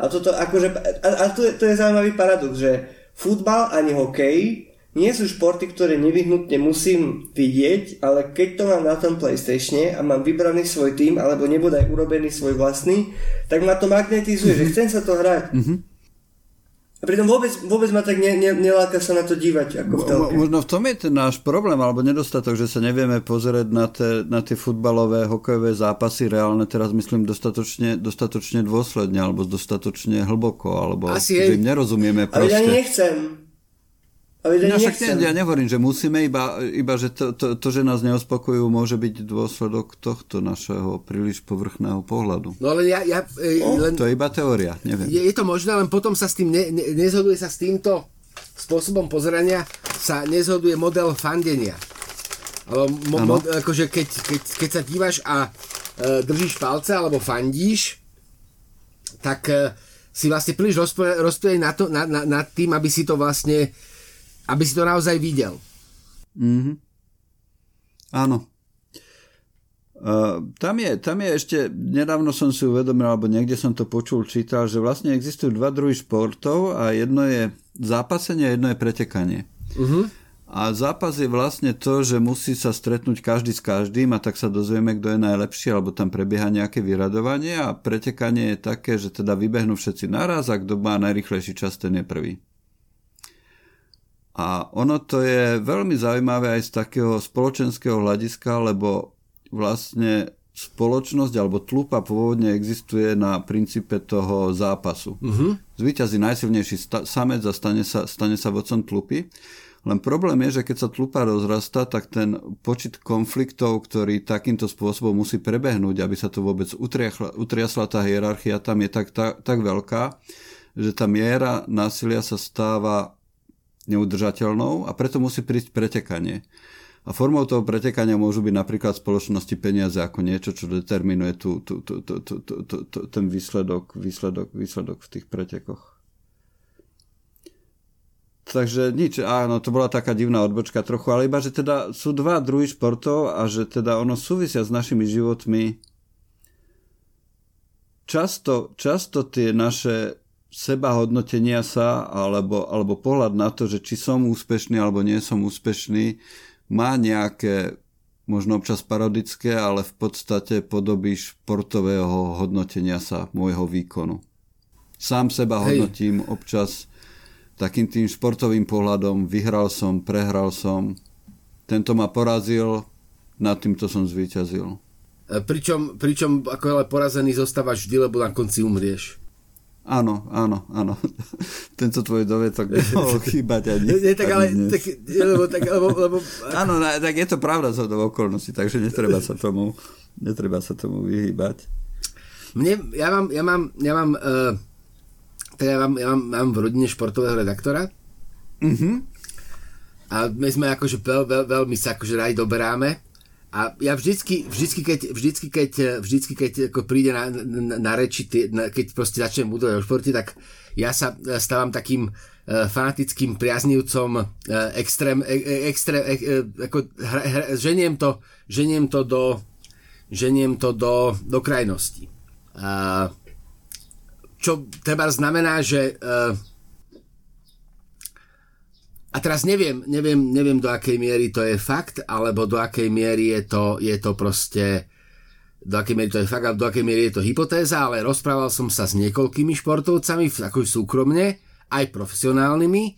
A, toto, akože, a, a to, je, to je zaujímavý paradox, že futbal ani hokej nie sú športy, ktoré nevyhnutne musím vidieť, ale keď to mám na tom PlayStatione a mám vybraný svoj tým, alebo nebodaj urobený svoj vlastný, tak ma to magnetizuje, mm-hmm. že chcem sa to hrať. Mm-hmm. A pritom vôbec, vôbec ma tak ne, ne, neláka sa na to dívať, ako v telke. Možno v tom je ten náš problém, alebo nedostatok, že sa nevieme pozerať na, te, na tie futbalové, hokejové zápasy reálne, teraz myslím, dostatočne, dostatočne dôsledne, alebo dostatočne hlboko, alebo asi že im nerozumieme proste. Ale ja nechcem. Ale ja, nechcem. ja nehovorím, že musíme, iba, iba že to, to, to, že nás neuspokojujú, môže byť dôsledok tohto našeho príliš povrchného pohľadu. No ale ja... ja o, len, to je iba teória, neviem. Je, je to možné, len potom sa s tým ne, ne, nezhoduje sa s týmto spôsobom pozerania, sa nezhoduje model fandenia. Alebo mo, mo, akože keď, keď, keď sa dívaš a e, držíš palce alebo fandíš, tak e, si vlastne príliš rozptýlený na na, na, nad tým, aby si to vlastne aby si to naozaj videl. Mm-hmm. Áno. Uh, tam, je, tam je ešte, nedávno som si uvedomil, alebo niekde som to počul, čítal, že vlastne existujú dva druhy športov a jedno je zápasenie a jedno je pretekanie. Uh-huh. A zápas je vlastne to, že musí sa stretnúť každý s každým a tak sa dozvieme, kto je najlepší, alebo tam prebieha nejaké vyradovanie, a pretekanie je také, že teda vybehnú všetci naraz a kto má najrýchlejší čas, ten je prvý. A ono to je veľmi zaujímavé aj z takého spoločenského hľadiska, lebo vlastne spoločnosť alebo tlupa pôvodne existuje na princípe toho zápasu. Uh-huh. Zvíťazí najsilnejší sta- samec a stane sa, stane sa vodcom tlupy. Len problém je, že keď sa tlupa rozrastá, tak ten počet konfliktov, ktorý takýmto spôsobom musí prebehnúť, aby sa to vôbec utriasla, utriasla tá hierarchia, tam je tak, tak, tak veľká, že tá miera násilia sa stáva neudržateľnou, a preto musí prísť pretekanie. A formou toho pretekania môžu byť napríklad spoločnosti peniaze ako niečo, čo determinuje tú, tú, tú, tú, tú, tú, tú, ten výsledok, výsledok, výsledok v tých pretekoch. Takže nič, áno, to bola taká divná odbočka trochu, ale iba, že teda sú dva druhy športov a že teda ono súvisia s našimi životmi. Často, často tie naše sebahodnotenia sa alebo, alebo pohľad na to, že či som úspešný alebo nie som úspešný, má nejaké, možno občas parodické, ale v podstate podoby športového hodnotenia sa môjho výkonu. Sám seba hodnotím Hej. občas takým tým športovým pohľadom, vyhral som, prehral som, tento ma porazil, nad týmto som zvíťazil. Pričom, pričom ako ale porazený zostávaš vždy, lebo na konci umrieš. Áno, áno, áno. Tento tvoj dovetok nemohol chýbať ani, nie, tak, ale, ani tak, lebo, tak, lebo, lebo... Áno, tak je to pravda z hodou okolností, takže netreba sa tomu, netreba sa tomu vyhýbať. Mne, ja mám, ja mám, ja mám, uh, teda ja mám, ja mám, mám v rodine športového redaktora. Uh-huh. A my sme akože veľ, veľ, veľmi sa akože aj doberáme. A ja vždycky, vždycky keď, vždycky keď, vždycky keď ako príde na, na, na reči, tie, na, keď proste začnem budovať o športe, tak ja sa stávam takým uh, fanatickým priaznivcom uh, extrém, e, extrém e, ako, hra, hra, ženiem to, ženiem to do, ženiem to do, do krajnosti. Uh, čo treba znamená, že uh, a teraz neviem, neviem, neviem, do akej miery to je fakt, alebo do akej miery je to, je to proste, do akej miery to je fakt, alebo do akej miery je to hypotéza, ale rozprával som sa s niekoľkými športovcami, ako súkromne, aj profesionálnymi,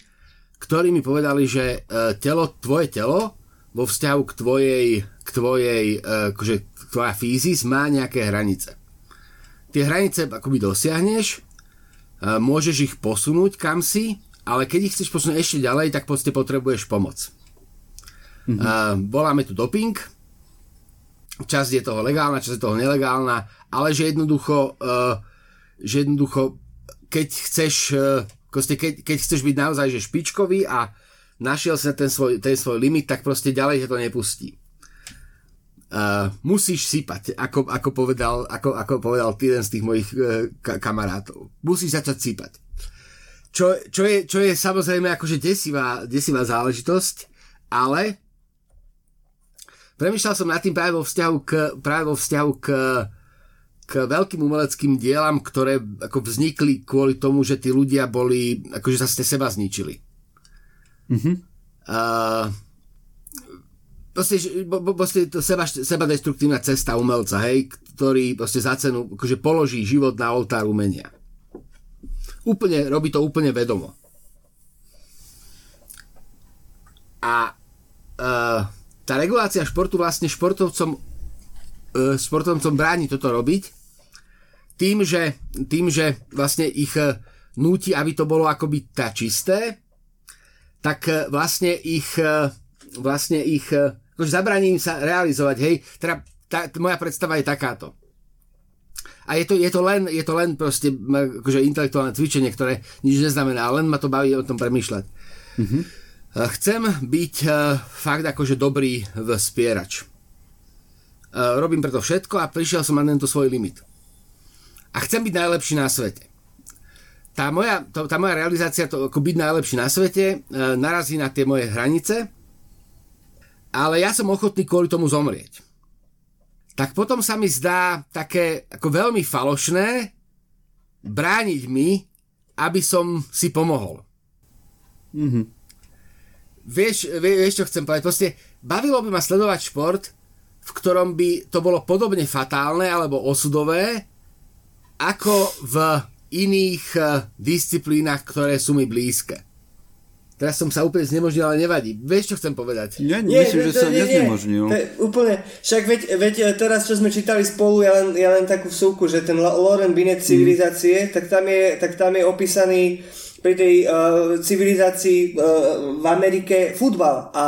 ktorí mi povedali, že telo, tvoje telo vo vzťahu k tvojej, k tvojej, akože tvoja fyzis má nejaké hranice. Tie hranice akoby dosiahneš, môžeš ich posunúť kamsi, ale keď ich chceš posunúť ešte ďalej, tak podstate potrebuješ pomoc. Mm-hmm. Uh, voláme tu doping. Časť je toho legálna, časť je toho nelegálna, ale že jednoducho, uh, že jednoducho keď chceš uh, keď, keď chceš byť naozaj že špičkový a našiel sa ten svoj, ten svoj limit, tak proste ďalej to nepustí. Uh, musíš sypať, ako, ako, povedal, ako, ako povedal jeden z tých mojich uh, kamarátov. Musíš začať sypať. Čo, čo, je, čo je samozrejme akože desivá, desivá záležitosť, ale premýšľal som nad tým práve vo vzťahu k, práve vo vzťahu k, k veľkým umeleckým dielam, ktoré ako vznikli kvôli tomu, že tí ľudia boli, akože sa ste seba zničili. Mm-hmm. Uh, proste, bo, proste to seba, sebadestruktívna cesta umelca, hej, ktorý proste za cenu akože položí život na oltár umenia. Úplne, robí to úplne vedomo. A e, tá regulácia športu vlastne športovcom, e, športovcom bráni toto robiť tým, že, tým, že vlastne ich núti, aby to bolo akoby tá čisté, tak vlastne ich, vlastne ich akože zabraním sa realizovať. Hej, teda tá, moja predstava je takáto. A je to, je to len, je to len proste akože intelektuálne cvičenie, ktoré nič neznamená, len ma to baví o tom premýšľať. Mm-hmm. Chcem byť fakt akože dobrý v spierač. Robím preto všetko a prišiel som na tento svoj limit. A chcem byť najlepší na svete. Tá moja, to, tá moja realizácia, to, ako byť najlepší na svete, narazí na tie moje hranice, ale ja som ochotný kvôli tomu zomrieť. Tak potom sa mi zdá také ako veľmi falošné brániť mi, aby som si pomohol. Mm-hmm. Vieš, vie, vieš, čo chcem povedať? Proste bavilo by ma sledovať šport, v ktorom by to bolo podobne fatálne alebo osudové, ako v iných disciplínach, ktoré sú mi blízke. Teraz som sa úplne znemožnil, ale nevadí. Vieš, čo chcem povedať? Nie, nie myslím, že to, som neznemožnil. Úplne. Však veď, veď teraz, čo sme čítali spolu, ja len, ja len takú vsúku, že ten Laurent Binet civilizácie, mm. tak, tam je, tak tam je opísaný pri tej uh, civilizácii uh, v Amerike futbal. A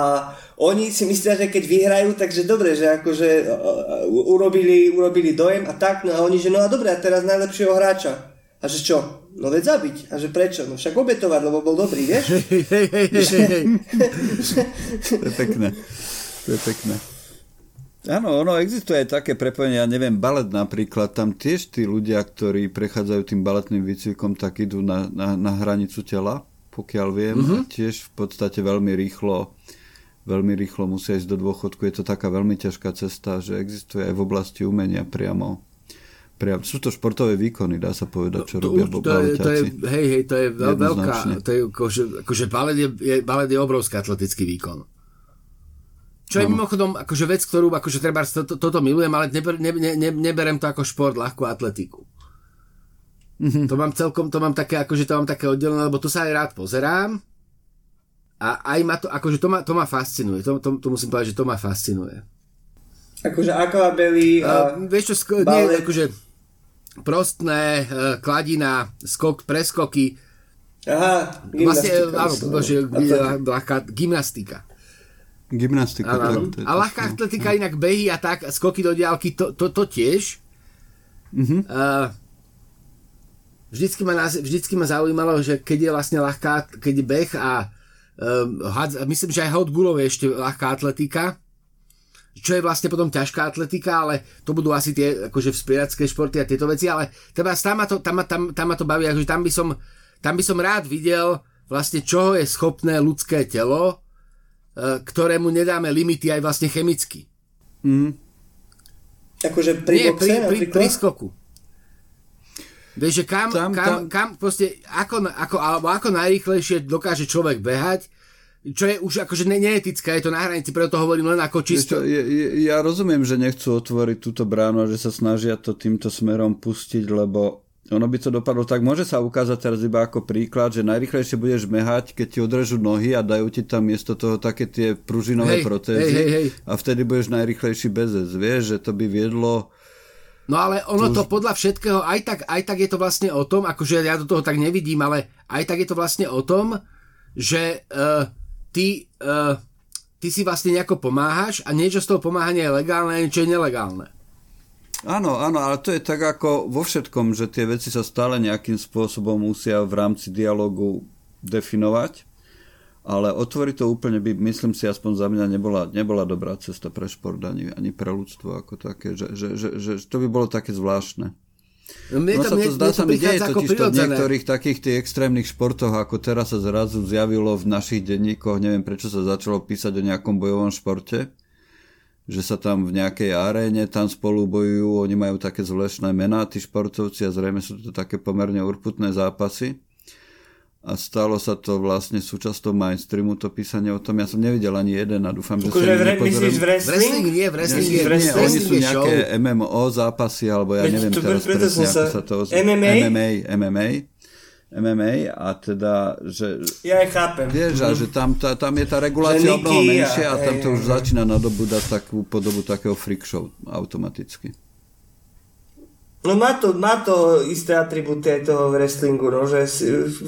oni si myslia, že keď vyhrajú, takže dobre, že akože uh, urobili, urobili dojem a tak. No a oni, že no a dobre, a teraz najlepšieho hráča. A že čo? No veď zabiť. A že prečo? No však obetovať, lebo bol dobrý, vieš? To je pekné. To je pekné. Áno, ono existuje aj také prepojenie, ja neviem, balet napríklad. Tam tiež tí ľudia, ktorí prechádzajú tým baletným výcvikom, tak idú na, na, na hranicu tela, pokiaľ viem. Mm-hmm. A tiež v podstate veľmi rýchlo, veľmi rýchlo musia ísť do dôchodku. Je to taká veľmi ťažká cesta, že existuje aj v oblasti umenia priamo. Priam, sú to športové výkony, dá sa povedať, čo to, robia baleťáci. Hej, hej, to je veľká, to je, akože, akože balet, je, je, balet je obrovský atletický výkon. Čo no. je mimochodom akože vec, ktorú akože treba, to, to, toto milujem, ale neber, ne, ne, ne, neberem to ako šport, ľahkú atletiku. Mm-hmm. To mám celkom, to mám také, akože to mám také oddelené, lebo to sa aj rád pozerám a aj ma to, akože to ma, to ma fascinuje, to, to, to musím povedať, že to ma fascinuje. Akože akvabely a uh, vieš čo, sk- nie, akože prostné, kladina, skok, preskoky. Aha, gymnastika. Vlastne, gymnastika. Gymnastika. A ľahká atletika, inak behy a tak, skoky do diaľky, to, to, to tiež. Uh-huh. Uh, vždycky, ma, vždycky ma zaujímalo, že keď je vlastne ľahká, keď je beh a uh, myslím, že aj hod gulov je ešte ľahká atletika. Čo je vlastne potom ťažká atletika, ale to budú asi tie akože vzpieracké športy a tieto veci, ale teda tam ma to, tam, tam, tam ma to baví, akože tam by som, tam by som rád videl vlastne, čoho je schopné ľudské telo, ktorému nedáme limity aj vlastne chemicky. Mm. Akože pri boxe napríklad? Nie, pri skoku. Vieš, že kam, tam, kam, tam. kam proste, ako, ako, alebo ako najrýchlejšie dokáže človek behať, čo je už akože neetické, je to na hranici, preto hovorím len ako čisto. Ja, ja rozumiem, že nechcú otvoriť túto bránu, že sa snažia to týmto smerom pustiť, lebo ono by to dopadlo tak. Môže sa ukázať teraz iba ako príklad, že najrýchlejšie budeš mehať, keď ti odrežú nohy a dajú ti tam miesto toho také tie pružinové hej, protézy hej, hej, hej. a vtedy budeš najrýchlejší bezec. Vieš, že to by viedlo. No ale ono to, už... to podľa všetkého, aj tak, aj tak je to vlastne o tom, akože ja do toho tak nevidím, ale aj tak je to vlastne o tom, že... Uh, Ty, uh, ty si vlastne nejako pomáhaš a niečo z toho pomáhania je legálne a niečo je nelegálne. Áno, áno, ale to je tak ako vo všetkom, že tie veci sa stále nejakým spôsobom musia v rámci dialogu definovať, ale otvoriť to úplne by, myslím si, aspoň za mňa nebola, nebola dobrá cesta pre šport ani, ani pre ľudstvo ako také, že, že, že, že to by bolo také zvláštne. No mne to, no sa to mne, zdá mne sa mi deje totiž to v niektorých takých tých extrémnych športoch, ako teraz sa zrazu zjavilo v našich denníkoch, neviem prečo sa začalo písať o nejakom bojovom športe, že sa tam v nejakej aréne tam spolu bojujú, oni majú také zvláštne mená, tí športovci, a zrejme sú to také pomerne urputné zápasy a stalo sa to vlastne súčasťou mainstreamu, to písanie o tom. Ja som nevidel ani jeden a dúfam, že sa nepozerám. Wrestling? Nie, wrestling nie. Oni sú nejaké em em ó zápasy, alebo ja neviem teraz presne, ako sa to ozvie. em em á? em em á. em em á a teda, že... Ja aj chápem. Vieš, a že tam, tá, tam je tá regulácia obnoho menšia a tam to už začína nadobúdať takú podobu takého freak show automaticky. No má to, má to isté atribúty toho wrestlingu, no, že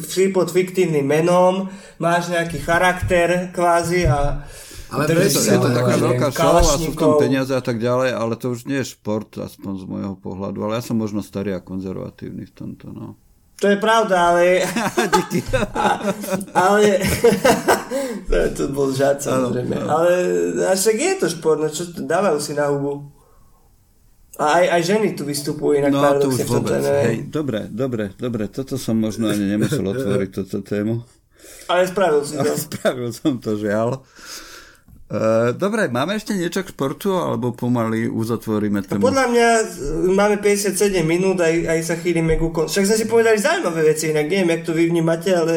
si pod fiktívnym menom, máš nejaký charakter kvázi a... Ale to je to, je to taká veľká show a sú v tom peniaze a tak ďalej, ale to už nie je šport, aspoň z môjho pohľadu, ale ja som možno starý a konzervatívny v tomto, no. To je pravda, ale... Díky. A, ale... to bol žád, samozrejme. Ale však je to šport, no čo dávajú si na hubu. A aj, aj ženy tu vystupujú, inak no, paradoxne v tomto neviem. Dobre, dobre, dobre, toto som možno ani nemusel otvoriť, toto tému. Ale spravil si to. Ale spravil som to, žiaľ. E, dobre, máme ešte niečo k športu, alebo pomaly uzatvoríme tému? Podľa mňa máme päťdesiatsedem minút, aj, aj sa chýlime k ukončeniu. Však sme si povedali zaujímavé veci, inak neviem, jak to vy vnímate, ale...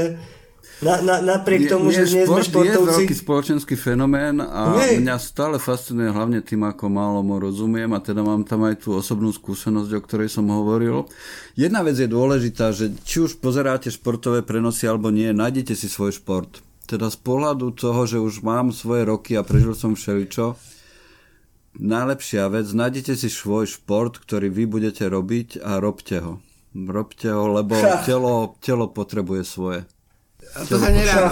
Na, na, napriek je, tomu, je, že nie sme športovci. Šport je veľký spoločenský fenomén a nie. Mňa stále fascinuje hlavne tým, ako málo mu rozumiem a teda mám tam aj tú osobnú skúsenosť, o ktorej som hovoril. Jedna vec je dôležitá, že či už pozeráte športové prenosy alebo nie, nájdete si svoj šport. Teda z pohľadu toho, že už mám svoje roky a prežil som všeličo, najlepšia vec, nájdete si svoj šport, ktorý vy budete robiť a robte ho. Robte ho, lebo telo, telo potrebuje svoje. A to sa neráta.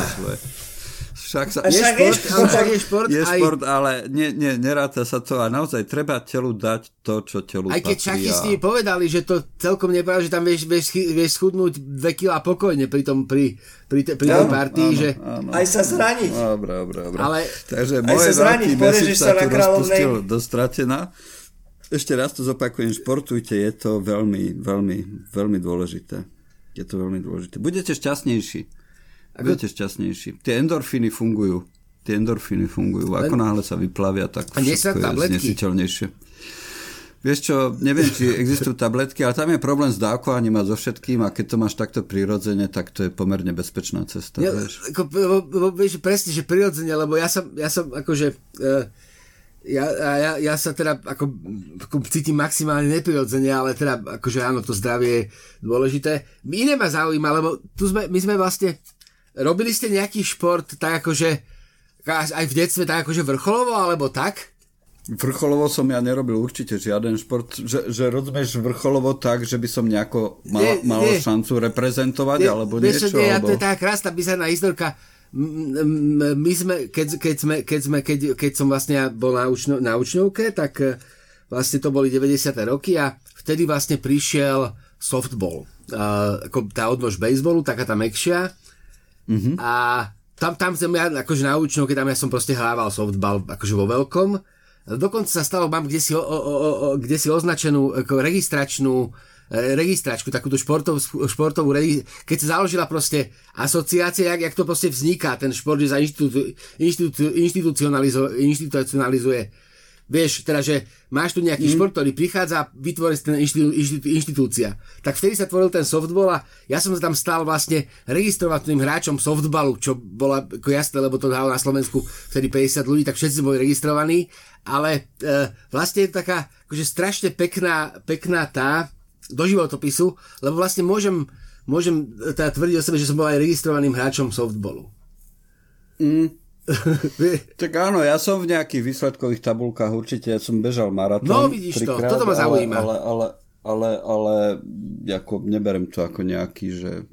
Však sa, je, šport, je, šport, ale, je, šport, je aj... šport, ale nie, nie, neráta sa to a naozaj treba telu dať to, čo telu patrí. Aj keď šachisti a... povedali, že to celkom nepravda, že tam vieš, vieš, vieš schudnúť dve kilá pokojne pri tom pri, pri, pri tej partii. Že... Aj sa zraniť. Dobre, dobre, dobre. Ale... Takže moje veľký mesiac sa tu rozpustil do stratená. Ešte raz to zopakujem, športujte, je to veľmi, veľmi, veľmi dôležité. Je to veľmi dôležité. Budete šťastnejší. Ako... Budete šťastnejší. Tie endorfíny fungujú. Tie endorfíny fungujú. Ako náhle sa vyplavia, tak všetko je znesiteľnejšie. Vieš čo, neviem, či existujú tabletky, ale tam je problém s dávkovaním a so všetkým a keď to máš takto prirodzene, tak to je pomerne bezpečná cesta. Ja, vieš? Ako, vieš, presne, že prirodzene, lebo ja som, ja som akože... Uh... Ja, ja, ja sa teda ako, ako cítim maximálne neprirodzene, ale teda akože áno, to zdravie je dôležité. Iné ma zaujíma, lebo tu sme, my sme vlastne, robili ste nejaký šport tak akože, aj v detstve tak akože vrcholovo, alebo tak? Vrcholovo som ja nerobil určite žiaden šport, že, že rozumieš vrcholovo tak, že by som nejako mal, mal nie, šancu reprezentovať, nie, alebo niečo. Nie, alebo... Ja, to je tá krásna bizarná historka. My sme, keď, keď, sme, keď, sme, keď, keď som vlastne bol na, učňo, na učňovke, tak vlastne to boli deväťdesiate roky a vtedy vlastne prišiel softball. Uh, ako tá odnož baseballu, taká tá mäkšia. Mm-hmm. A tam, tam som ja, akože na učňovke, tam ja som proste hrával softball akože vo veľkom. Dokonca sa stalo, mám kdesi, o, o, o, kdesi označenú ako registračnú registračku, takúto športov, športovú registračku, keď sa založila proste asociácia, jak, jak to proste vzniká ten šport, že sa inštitú, inštitú, inštitucionalizuje, inštitucionalizuje. Vieš, teda, že máš tu nejaký mm. šport, ktorý prichádza a vytvorí ten inštitú, inštitú, inštitúcia. Tak vtedy sa tvoril ten softball a ja som tam stal vlastne registrovaným hráčom softballu, čo bola ako jasné, lebo to dalo na Slovensku vtedy päťdesiat ľudí, tak všetci boli registrovaní, ale e, vlastne je to taká akože strašne pekná, pekná tá do životopisu, lebo vlastne môžem, môžem teda tvrdiť o sebe, že som bol aj registrovaným hráčom softballu. Mm. Tak áno, ja som v nejakých výsledkových tabulkách určite, ja som bežal maratón. No vidíš to, krát, toto ma zaujíma. Ale, ale, ale, ale, ale ako, neberem to ako nejaký, že...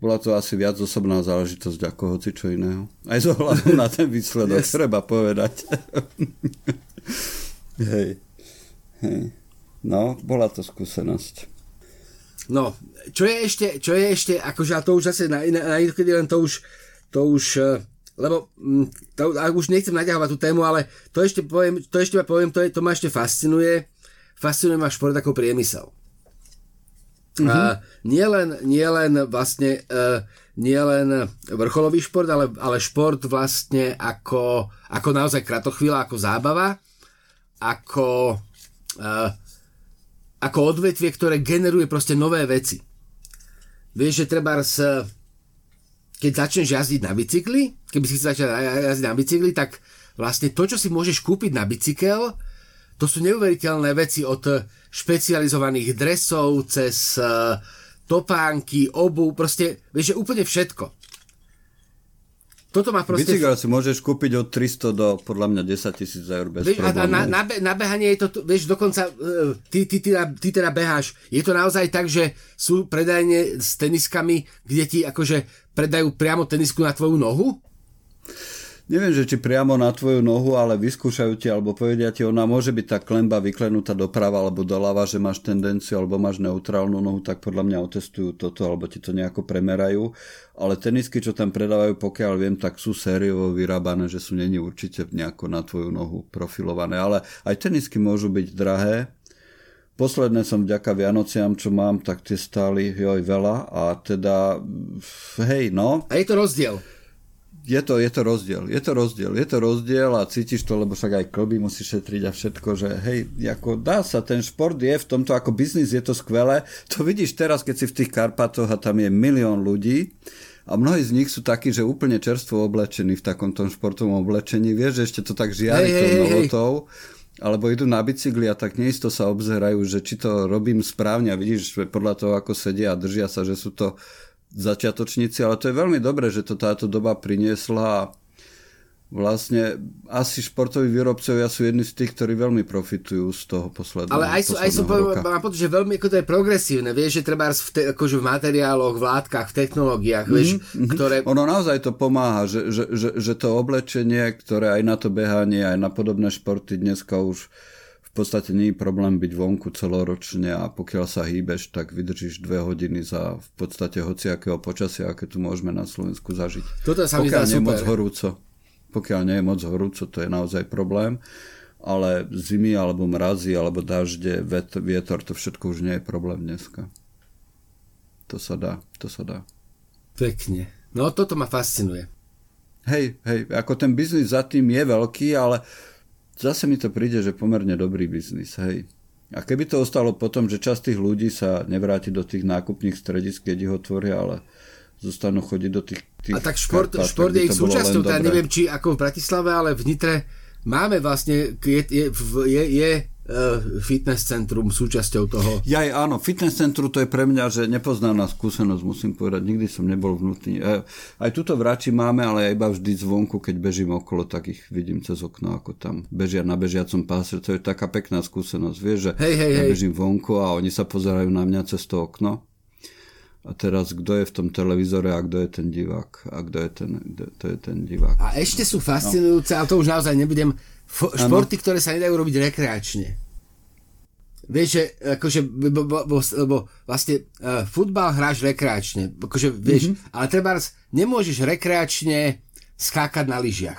Bola to asi viac osobná záležitosť ako hoci čo iného. Aj z ohľadom na ten výsledok, yes. Treba povedať. Hej. Hej. No, bola to skúsenosť. No, čo je ešte, čo je ešte, akože a to už zase na, na, na niekedy len to už, to už, lebo to, už nechcem naťahovať tú tému, ale to ešte poviem, to ešte ma poviem, to, je, to ma ešte fascinuje, fascinuje ma šport ako priemysel. Mm-hmm. A nie len, nie len vlastne, uh, nie len vrcholový šport, ale, ale šport vlastne ako, ako naozaj kratochvíľa, ako zábava, ako... Uh, ako odvetvie, ktoré generuje proste nové veci. Vieš, že trebárs, keď začneš jazdiť na bicykli, keby si chcel začať jazdiť na bicykli, tak vlastne to, čo si môžeš kúpiť na bicykel, to sú neuveriteľné veci od špecializovaných dresov, cez topánky, obuv, proste, vieš, že úplne všetko. Toto má proste... Bicykel si môžeš kúpiť od tristo do podľa mňa desaťtisíc eur bez problémov. A na, na, na behanie je to, vieš, dokonca ty, ty, ty, ty teda beháš. Je to naozaj tak, že sú predajne s teniskami, kde ti akože predajú priamo tenisku na tvoju nohu? Neviem, že či priamo na tvoju nohu, ale vyskúšajú ti, alebo povedia ti, ona môže byť tá klemba vyklenutá doprava alebo doľava, že máš tendenciu, alebo máš neutrálnu nohu, tak podľa mňa otestujú toto, alebo ti to nejako premerajú. Ale tenisky, čo tam predávajú, pokiaľ viem, tak sú sériovo vyrábané, že sú neni určite nejako na tvoju nohu profilované. Ale aj tenisky môžu byť drahé. Posledné som vďaka Vianociam, čo mám, tak tie stáli joj veľa a teda, hej, no. A je to rozdiel. Je to, je to rozdiel, je to rozdiel, je to rozdiel a cítiš to, lebo však aj klby musíš šetriť a všetko, že hej, ako dá sa, ten šport je v tomto ako biznis, je to skvelé. To vidíš teraz, keď si v tých Karpatoch a tam je milión ľudí a mnohí z nich sú takí, že úplne čerstvo oblečení v takomto športovom oblečení, vieš, že ešte to tak žiari hey, tou hey, novotou. Hey. Alebo idú na bicykli a tak neisto sa obzerajú, že či to robím správne a vidíš podľa toho, ako sedia a držia sa, že sú to začiatočníci, ale to je veľmi dobré, že to táto doba priniesla. Vlastne asi športoví výrobcovia sú jedni z tých, ktorí veľmi profitujú z toho posledného roka. Ale aj sú, aj sú mám pocit, že veľmi ako to je progresívne, vieš, že treba v, te, akože v materiáloch, v látkach, v technológiách, vieš, mm-hmm. ktoré... Ono naozaj to pomáha, že, že, že, že to oblečenie, ktoré aj na to behanie, aj na podobné športy dneska už v podstate nie je problém byť vonku celoročne a pokiaľ sa hýbeš, tak vydržíš dve hodiny za v podstate hociakého počasia, aké tu môžeme na Slovensku zažiť. Toto sa mi zdá super. Pokiaľ nie je moc horúco. Pokiaľ nie je moc horúco, to je naozaj problém, ale zimy alebo mrazy, alebo dažde, vietor, to všetko už nie je problém dneska. To sa dá, to sa dá. Pekne. No toto ma fascinuje. Hej, hej, ako ten biznis za tým je veľký, ale zase mi to príde, že pomerne dobrý biznis, hej. A keby to ostalo potom, že časť tých ľudí sa nevráti do tých nákupných stredisk, kde ho tvoria, ale zostanú chodiť do tých, tých a tak šport, kartách, šport tak je ich súčasťou, ja neviem, či ako v Bratislave, ale v Nitre máme vlastne, je, je, je, je fitness centrum súčasťou toho. Jaj, áno, fitness centrum to je pre mňa, že nepoznaná skúsenosť, musím povedať, nikdy som nebol vnútri. Aj tuto v Rači máme, ale iba vždy zvonku, keď bežím okolo, tak ich vidím cez okno, ako tam bežia na bežiacom páse, to je taká pekná skúsenosť, vieš, že hej, hej, ja bežím hej. vonku a oni sa pozerajú na mňa cez to okno. A teraz, kto je v tom televízore a kto je ten divák? A kto je ten, to je ten divák? A ešte sú fascinujúce, no. ale to už naozaj nebudem... F- športy, ktoré sa nedajú robiť rekreačne. Vieš, že akože, bo, bo, bo, bo, vlastne uh, futbal hráš rekreačne, akože, vieš, mm-hmm. ale treba nemôžeš rekreačne skákať na lyžiach.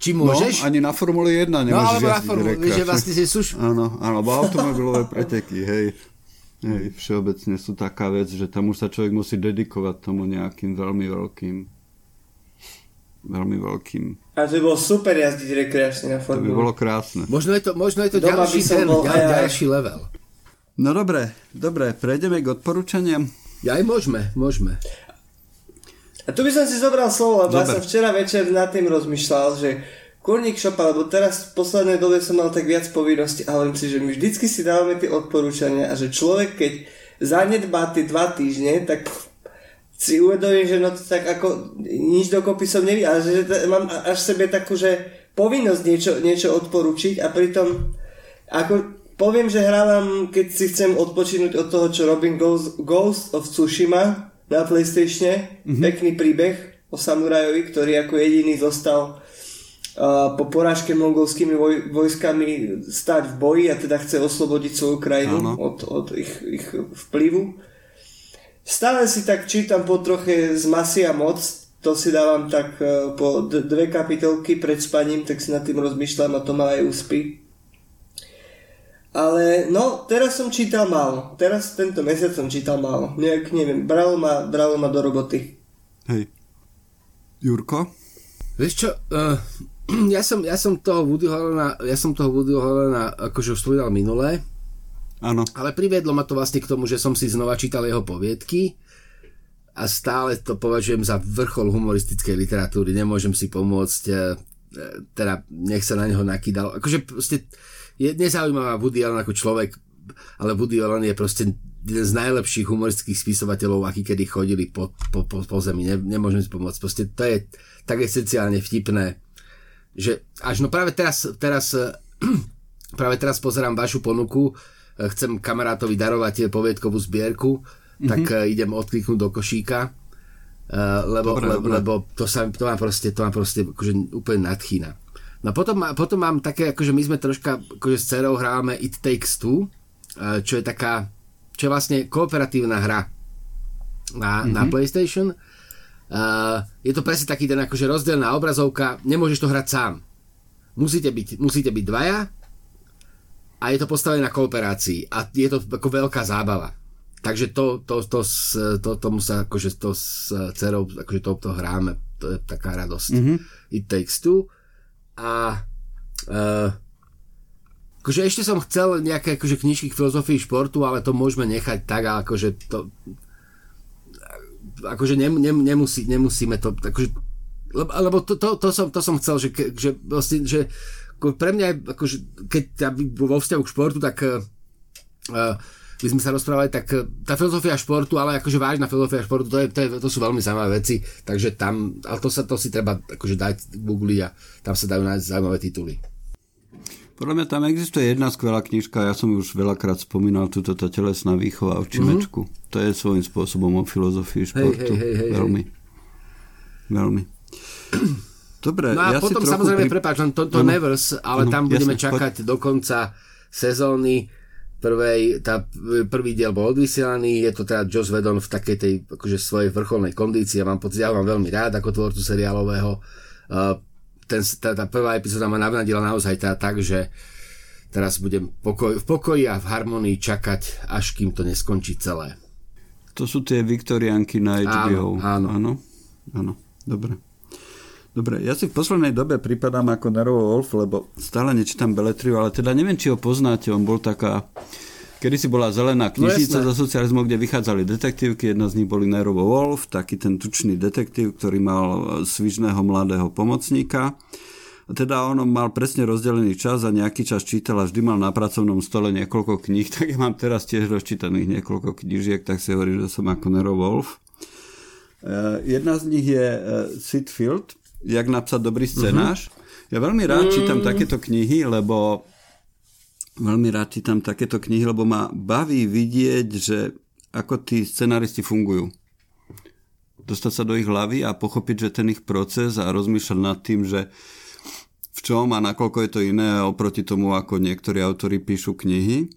Či môžeš? No, ani na Formule jedna nemôžeš. No, alebo na Formule, vieš, že vlastne si súš... Áno, áno, bo automobilové preteky, hej. Hej, všeobecne sú taká vec, že tam už sa človek musí dedikovať tomu nejakým veľmi veľkým veľmi veľkým. A to by bolo super jazdiť rekreačne na Formule. To by bolo krásne. Možno je to, možno je to ďalší, ten, bol, ďal, ďalší level. No dobre, dobre, prejdeme k odporúčaniam. Aj môžeme, môžeme. A tu by som si zobral slovo, lebo ja som včera večer nad tým rozmýšľal, že kurník šopa, lebo teraz v poslednej dobe som mal tak viac povinností, ale myslím, že my vždycky si dávame tie odporúčania a že človek, keď zanedbá tie dva týždne, tak... si uvedomím, že no to tak ako nič dokopy som nevidel, ale že t- mám až sebe takú, že povinnosť niečo, niečo odporučiť a pritom ako poviem, že hrávam, keď si chcem odpočinúť od toho, čo robím, Ghost, Ghost of Tsushima na PlayStatione, mm-hmm. pekný príbeh o samurajovi, ktorý ako jediný zostal uh, po porážke mongolskými voj- vojskami stať v boji a teda chce oslobodiť svoju krajinu od, od ich, ich vplyvu. Stále si tak čítam po troche z masy a moc, to si dávam tak po dve kapitolky pred spaním, tak si nad tým rozmýšľam a to ma aj uspí. Ale no, teraz som čítal málo. Teraz tento mesiac som čítal málo. Nejak neviem, bralo ma, bralo ma do roboty. Hej. Jurko? Vieš čo, uh, ja, som, ja som toho Woody Allena, ja som toho Woody Allena akože už spomínal minulé. Áno. Ale priviedlo ma to vlastne k tomu, že som si znova čítal jeho poviedky a stále to považujem za vrchol humoristickej literatúry. Nemôžem si pomôcť, teda nech sa na neho nakýdalo. Akože proste je nezaujímavá Woody Allen ako človek, ale Woody Allen je proste z najlepších humoristických spisovateľov, akí kedy chodili po, po, po, po zemi. Ne, nemôžem si pomôcť. Proste to je tak esenciálne vtipné, že až no práve teraz, teraz práve teraz pozerám vašu ponuku, chcem kamarátovi darovať poviedkovú zbierku, mm-hmm. tak idem odkliknúť do košíka, lebo, dobre, lebo, lebo to, sa, to ma proste, to ma proste akože úplne nadchýna. No potom, potom mám také, akože my sme troška, akože s dcerou hráme It Takes Two, čo je taká, čo je vlastne kooperatívna hra na, mm-hmm. na PlayStation. Uh, je to presne taký ten akože rozdielná obrazovka, nemôžeš to hrať sám. Musíte byť, musíte byť dvaja a je to postavené na kooperácii a je to ako veľká zábava. Takže to, to, to, to, tomu sa akože to s dcerou, akože to, to hráme, to je taká radosť. Mm-hmm. It Takes Two. A uh, akože ešte som chcel nejaké akože knižky k filozofii športu, ale to môžeme nechať tak, ale akože to akože nem, nem, nemusí, nemusíme to akože, lebo, lebo to, to, to, som, to som chcel, že, že, vlastne, že pre mňa je, akože, keď ja vo vzťahu k športu, tak uh, my sme sa rozprávali, tak tá filozofia športu, ale akože vážna filozofia športu, to, je, to, je, to sú veľmi zaujímavé veci, takže tam, ale to, sa, to si treba akože dať Google a tam sa dajú nájsť zaujímavé tituly. Podľa mňa tam existuje jedna skvelá knižka, ja som už veľakrát spomínal, túto tá telesná výchova v Čimečku. Mm-hmm. To je svojím spôsobom o filozofii športu. Hej, hej, hej, hej, veľmi. Hej. Veľmi. Dobre, no a ja potom samozrejme, pri... prepáč, len to, to no, Nevers, ale no, tam budeme jasne, čakať poď. do konca sezóny. Prvej, tá, prvý diel bol odvysielaný, je to teda Joss Whedon v takej tej akože svojej vrcholnej kondícii, ja mám pocit, ja ho mám veľmi rád ako tvorcu seriálového. Uh, ten, tá, tá prvá epizóda ma navnadila naozaj teda tak, že teraz budem pokoj, v pokoji a v harmonii čakať, až kým to neskončí celé. To sú tie Viktoriánky na há bé ó. Áno, áno. Áno? Áno, dobre. Dobre, ja si v poslednej dobe pripadám ako Nero Wolf, lebo stále nečítam beletriu, ale teda neviem, či ho poznáte. On bol taká, kedysi bola zelená knižnica no, za socializmu, kde vychádzali detektívky. Jedna z nich boli Nero Wolf, taký ten tučný detektív, ktorý mal svižného mladého pomocníka. A teda on mal presne rozdelený čas a nejaký čas čítal a vždy mal na pracovnom stole niekoľko kníh, tak ja mám teraz tiež rozčítaných niekoľko knížiek, tak si hovorím, že som ako Nero Wolf. Jedna z nich je Sid Field, Jak napsať dobrý scenáš. Uh-huh. Ja veľmi rád čítam takéto knihy, lebo veľmi rád čítam takéto knihy, lebo ma baví vidieť, že ako tí scenáristi fungujú. Dostať sa do ich hlavy a pochopiť, že ten ich proces a rozmýšľať nad tým, že v čom a nakoľko je to iné oproti tomu, ako niektorí autori píšu knihy.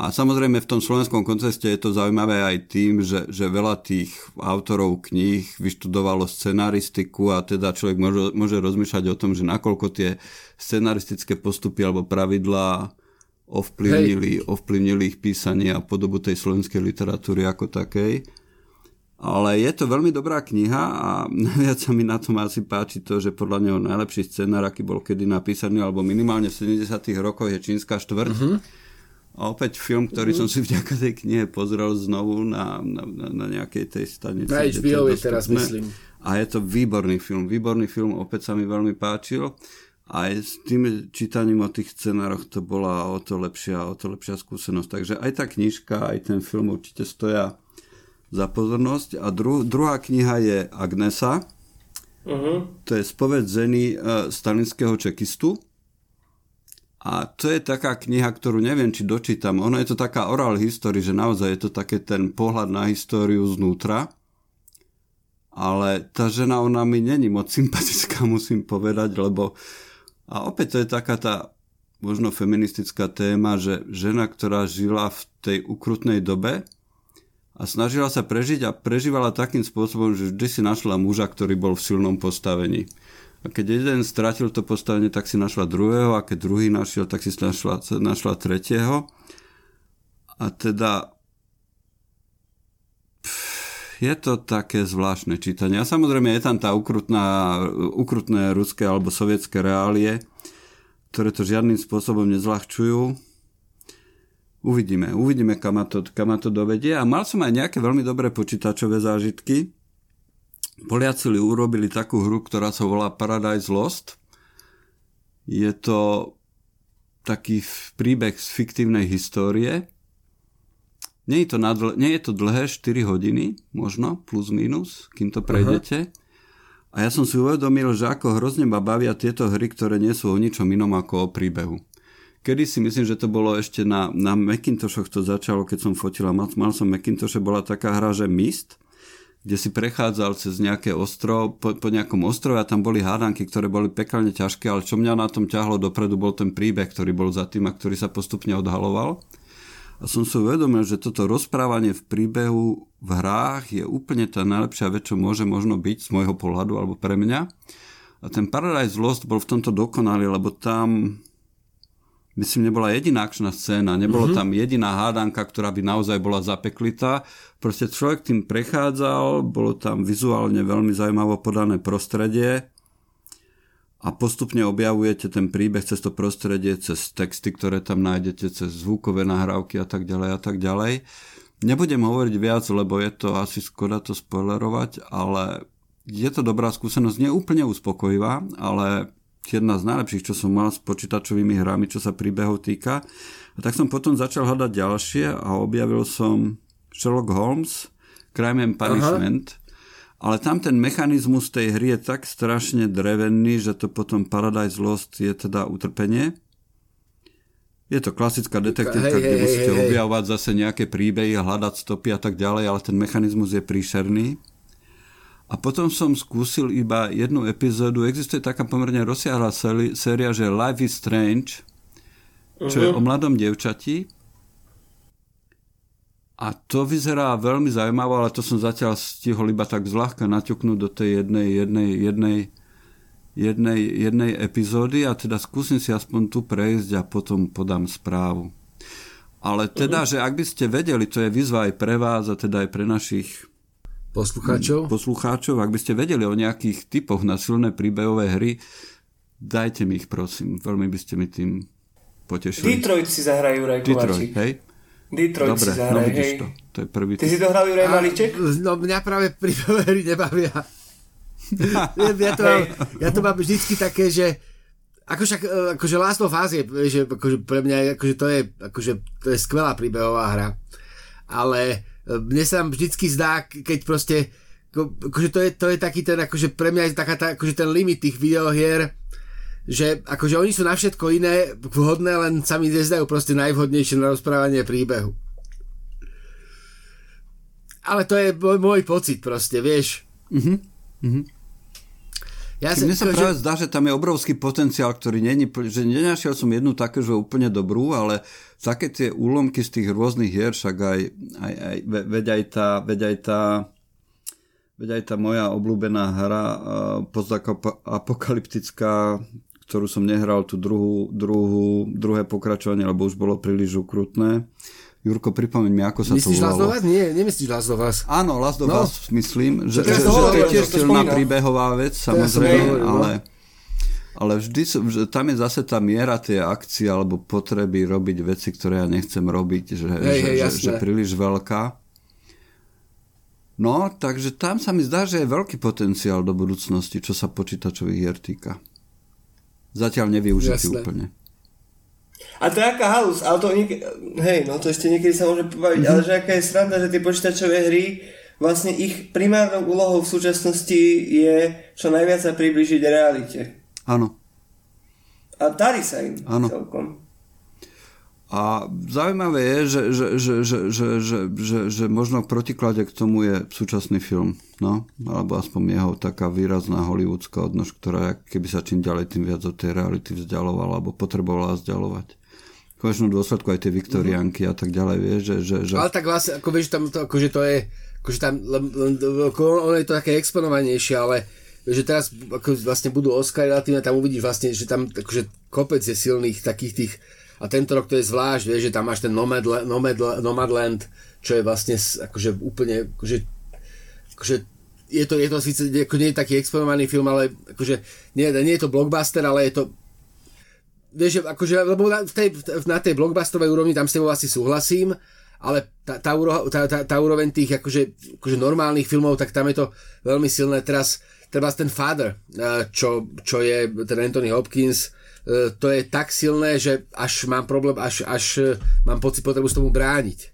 A samozrejme v tom slovenskom kontexte je to zaujímavé aj tým, že, že veľa tých autorov kníh vyštudovalo scenaristiku a teda človek môže, môže rozmýšľať o tom, že nakoľko tie scenaristické postupy alebo pravidlá ovplyvnili, ovplyvnili ich písanie a podobu tej slovenskej literatúry ako takej. Ale je to veľmi dobrá kniha a najviac sa mi na tom asi páči to, že podľa neho najlepší scenár, aký bol kedy napísaný, alebo minimálne v sedemdesiatych rokoch je Čínska štvrť. Mm-hmm. A opäť film, ktorý mm-hmm. som si vďaka tej knihe pozrel znovu na, na, na nejakej tej stanici. Na há bé ó je teraz, myslím. A je to výborný film. Výborný film, opäť sa mi veľmi páčil. A s tým čítaním o tých scenároch to bola o to lepšia, o to lepšia skúsenosť. Takže aj tá knižka, aj ten film určite stoja za pozornosť. A dru, druhá kniha je Agnesa. Uh-huh. To je Spoveď ženy stalinského čekistu. A to je taká kniha, ktorú neviem, či dočítam. Ona je to taká oral history, že naozaj je to také ten pohľad na históriu znútra. Ale tá žena, ona mi není moc sympatická, musím povedať, lebo... A opäť to je taká tá možno feministická téma, že žena, ktorá žila v tej ukrutnej dobe a snažila sa prežiť a prežívala takým spôsobom, že vždy si našla muža, ktorý bol v silnom postavení. A keď jeden stratil to postavenie, tak si našla druhého, a keď druhý našiel, tak si našla, našla tretieho. A teda je to také zvláštne čítanie. A samozrejme je tam tá ukrutná, ukrutné ruské alebo sovietské reálie, ktoré to žiadnym spôsobom nezľahčujú. Uvidíme, uvidíme, kam ma to, kam ma to dovedie. A mal som aj nejaké veľmi dobré počítačové zážitky. Poliaci urobili takú hru, ktorá sa volá Paradise Lost. Je to taký príbeh z fiktívnej histórie Nie je to, nadl- nie je to dlhé, štyri hodiny, možno, plus minus, kým to prejdete. Uh-huh. A ja som si uvedomil, že ako hrozne ma bavia tieto hry, ktoré nie sú o ničom inom ako o príbehu. Kedy si myslím, že to bolo ešte na, na Macintoshoch to začalo, keď som fotil a mal, mal som Macintoshe, bola taká hra, že Myst, kde si prechádzal cez nejaké ostrov, po, po nejakom ostrove a tam boli hádanky, ktoré boli pekelne ťažké, ale čo mňa na tom ťahlo dopredu, bol ten príbeh, ktorý bol za tým a ktorý sa postupne odhaloval. A som si uvedomil, že toto rozprávanie v príbehu v hrách je úplne tá najlepšia vec, čo môže možno byť z môjho pohľadu alebo pre mňa. A ten Paradise Lost bol v tomto dokonalý, lebo tam... Myslím, nebola jediná akčná scéna, nebolo mm-hmm. tam jediná hádanka, ktorá by naozaj bola zapeklitá. Proste človek tým prechádzal, bolo tam vizuálne veľmi zaujímavo podané prostredie a postupne objavujete ten príbeh cez to prostredie, cez texty, ktoré tam nájdete, cez zvukové nahrávky a tak ďalej a tak ďalej. Nebudem hovoriť viac, lebo je to asi škoda to spoilerovať, ale je to dobrá skúsenosť, neúplne uspokojivá, ale... jedna z najlepších, čo som mal s počítačovými hrami, čo sa príbehov týka. A tak som potom začal hľadať ďalšie a objavil som Sherlock Holmes, Crime and Punishment. Aha. Ale tam ten mechanizmus tej hry je tak strašne drevený, že to potom Paradise Lost je teda utrpenie. Je to klasická detektívka, hey, kde hey, musíte hey, objavovať hey. zase nejaké príbehy, hľadať stopy a tak ďalej, ale ten mechanizmus je príšerný. A potom som skúsil iba jednu epizódu. Existuje taká pomerne rozsiahla séria, že Life is Strange, čo uh-huh. je o mladom dievčati. A to vyzerá veľmi zaujímavo, ale to som zatiaľ stihol iba tak zľahka naťuknúť do tej jednej, jednej, jednej, jednej, jednej epizódy. A teda skúsim si aspoň tu prejsť a potom podám správu. Ale teda, uh-huh. že ak by ste vedeli, to je výzva aj pre vás a teda aj pre našich... Poslucháčov? Poslucháčov, ak by ste vedeli o nejakých typoch na silné príbehové hry, dajte mi ich, prosím. Veľmi by ste mi tým potešili. Detroit si zahrajú, Juraj Kováčik. Detroit, hej? Detroit dobre, si zahrajú, no vidíš hej. to. To je prvý Ty tým. Si to hral, Juraj Maliček? No mňa práve príbehové hry nebavia. ja, to mám, ja to mám vždycky také, že ako však, akože Lasdovas je, že akože pre mňa akože to, je, akože to je skvelá príbehová hra. Ale mne sa vždycky zdá, keď proste, akože to je, to je taký ten, akože pre mňa je taká, tá, akože ten limit tých videohier, že akože oni sú na všetko iné vhodné, len sa mi nezdajú proste najvhodnejšie na rozprávanie príbehu. Ale to je môj, môj pocit proste, vieš. Mhm, mhm. Ja mne sa práve že... zdá, že tam je obrovský potenciál, ktorý není, že nenašiel som jednu také, že úplne dobrú, ale také tie úlomky z tých rôznych hier, však aj, aj, aj veď aj tá, veď aj tá, veď aj tá moja obľúbená hra postapokalyptická, ktorú som nehral, tú druhú, druhú, druhé pokračovanie, lebo už bolo príliš ukrutné. Jurko, pripomeň mi, ako sa myslíš to volalo. Myslíš Lasdovas? Nie, nemyslíš Lasdovas. Áno, Lasdovas no. myslím, že, že, že to je tiež silná príbehová vec, samozrejme, ale, ale vždy som, že tam je zase tá miera tej akcie alebo potreby robiť veci, ktoré ja nechcem robiť, že, hej, že, hej, že, že príliš veľká. No, takže tam sa mi zdá, že je veľký potenciál do budúcnosti, čo sa počítačových hier týka. Zatiaľ nevyužitý jasné. úplne. A to je aká halus, ale to, niek- hej, no to ešte niekedy sa môže pobaviť, mm-hmm. ale že aká je sranda, že tie počítačové hry, vlastne ich primárnou úlohou v súčasnosti je čo najviac sa priblížiť realite. Áno. A darí sa im ano. celkom. A zaujímavé je, že, že, že, že, že, že, že, že možno v protiklade k tomu je súčasný film, no, alebo aspoň jeho taká výrazná hollywoodská odnož, ktorá keby sa čím ďalej tým viac od tej reality vzdialovala, alebo potrebovala vzdialovať. V konečnom dôsledku aj tie viktoriánky mm-hmm. a tak ďalej, vieš, že, že, že... Ale tak vlastne, ako vieš, tam to, akože to je, akože tam, ono je to také exponovanejšie, ale že teraz ako vlastne budú Oscary relatívne, tam uvidíš vlastne, že tam akože kopec je silných takých tých. A tento rok to je zvlášť, vieš, že tam máš ten Nomadland, Nomadland, Nomadland čo je vlastne akože úplne, akože, akože je to, je to síce, ako nie je taký exponovaný film, ale akože nie, nie je to blockbuster, ale je to, vieš, akože, lebo na tej, na tej blockbusterovej úrovni tam s tebou asi súhlasím, ale tá, tá, tá, tá, tá úroveň tých akože, akože normálnych filmov, tak tam je to veľmi silné. Teraz, teraz ten Father, čo, čo je ten Anthony Hopkins, to je tak silné, že až mám problém, až, až mám pocit potrebu s tomu brániť.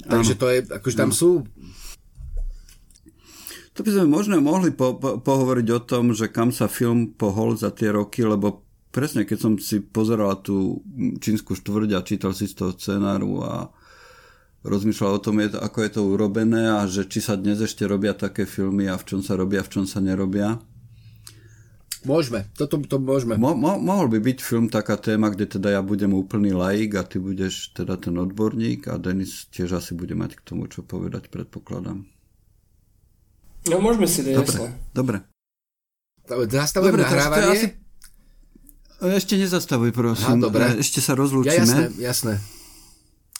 Takže to je, akože tam ano. sú... To by sme možno mohli po, po, pohovoriť o tom, že kam sa film pohol za tie roky, lebo presne keď som si pozeral tú Čínsku štvrť a čítal si z toho scenáru a rozmýšľal o tom, je to, ako je to urobené a že či sa dnes ešte robia také filmy a v čom sa robia, v čom sa nerobia. Môžeme, toto to môžeme. Mo, mo, mohol by byť film taká téma, kde teda ja budem úplný laik a ty budeš teda ten odborník a Denis tiež asi bude mať k tomu, čo povedať, predpokladám. No môžeme si to jasne. Dobre. Zastavujem nahrávanie. Asi... Ešte nezastavuj, prosím. Aha, ešte sa rozlúčime. Ja, jasné, jasné.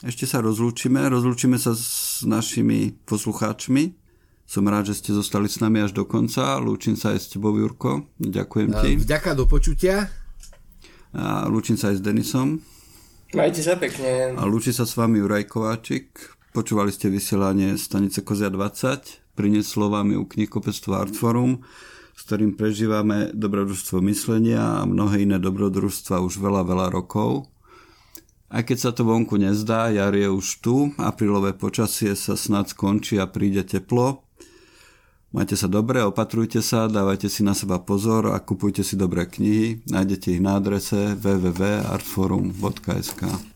Ešte sa rozlúčime. Rozlúčime sa s našimi poslucháčmi. Som rád, že ste zostali s nami až do konca. Lúčim sa aj s tebou, Jurko. Ďakujem ti. Vďaka, do počutia. A lúčim sa aj s Denisom. Majte sa pekne. A lúči sa s vami Juraj Kováčik. Počúvali ste vysielanie stanice Kozia dvadsať. Prinieslo vám ju knihkupectvo Artforum, s ktorým prežívame dobrodružstvo myslenia a mnohé iné dobrodružstva už veľa, veľa rokov. Aj keď sa to vonku nezdá, jar je už tu, aprílové počasie sa snáď skončí a príde teplo. Majte sa dobre, opatrujte sa, dávajte si na seba pozor a kupujte si dobré knihy. Nájdete ich na adrese w w w bodka artforum bodka s k.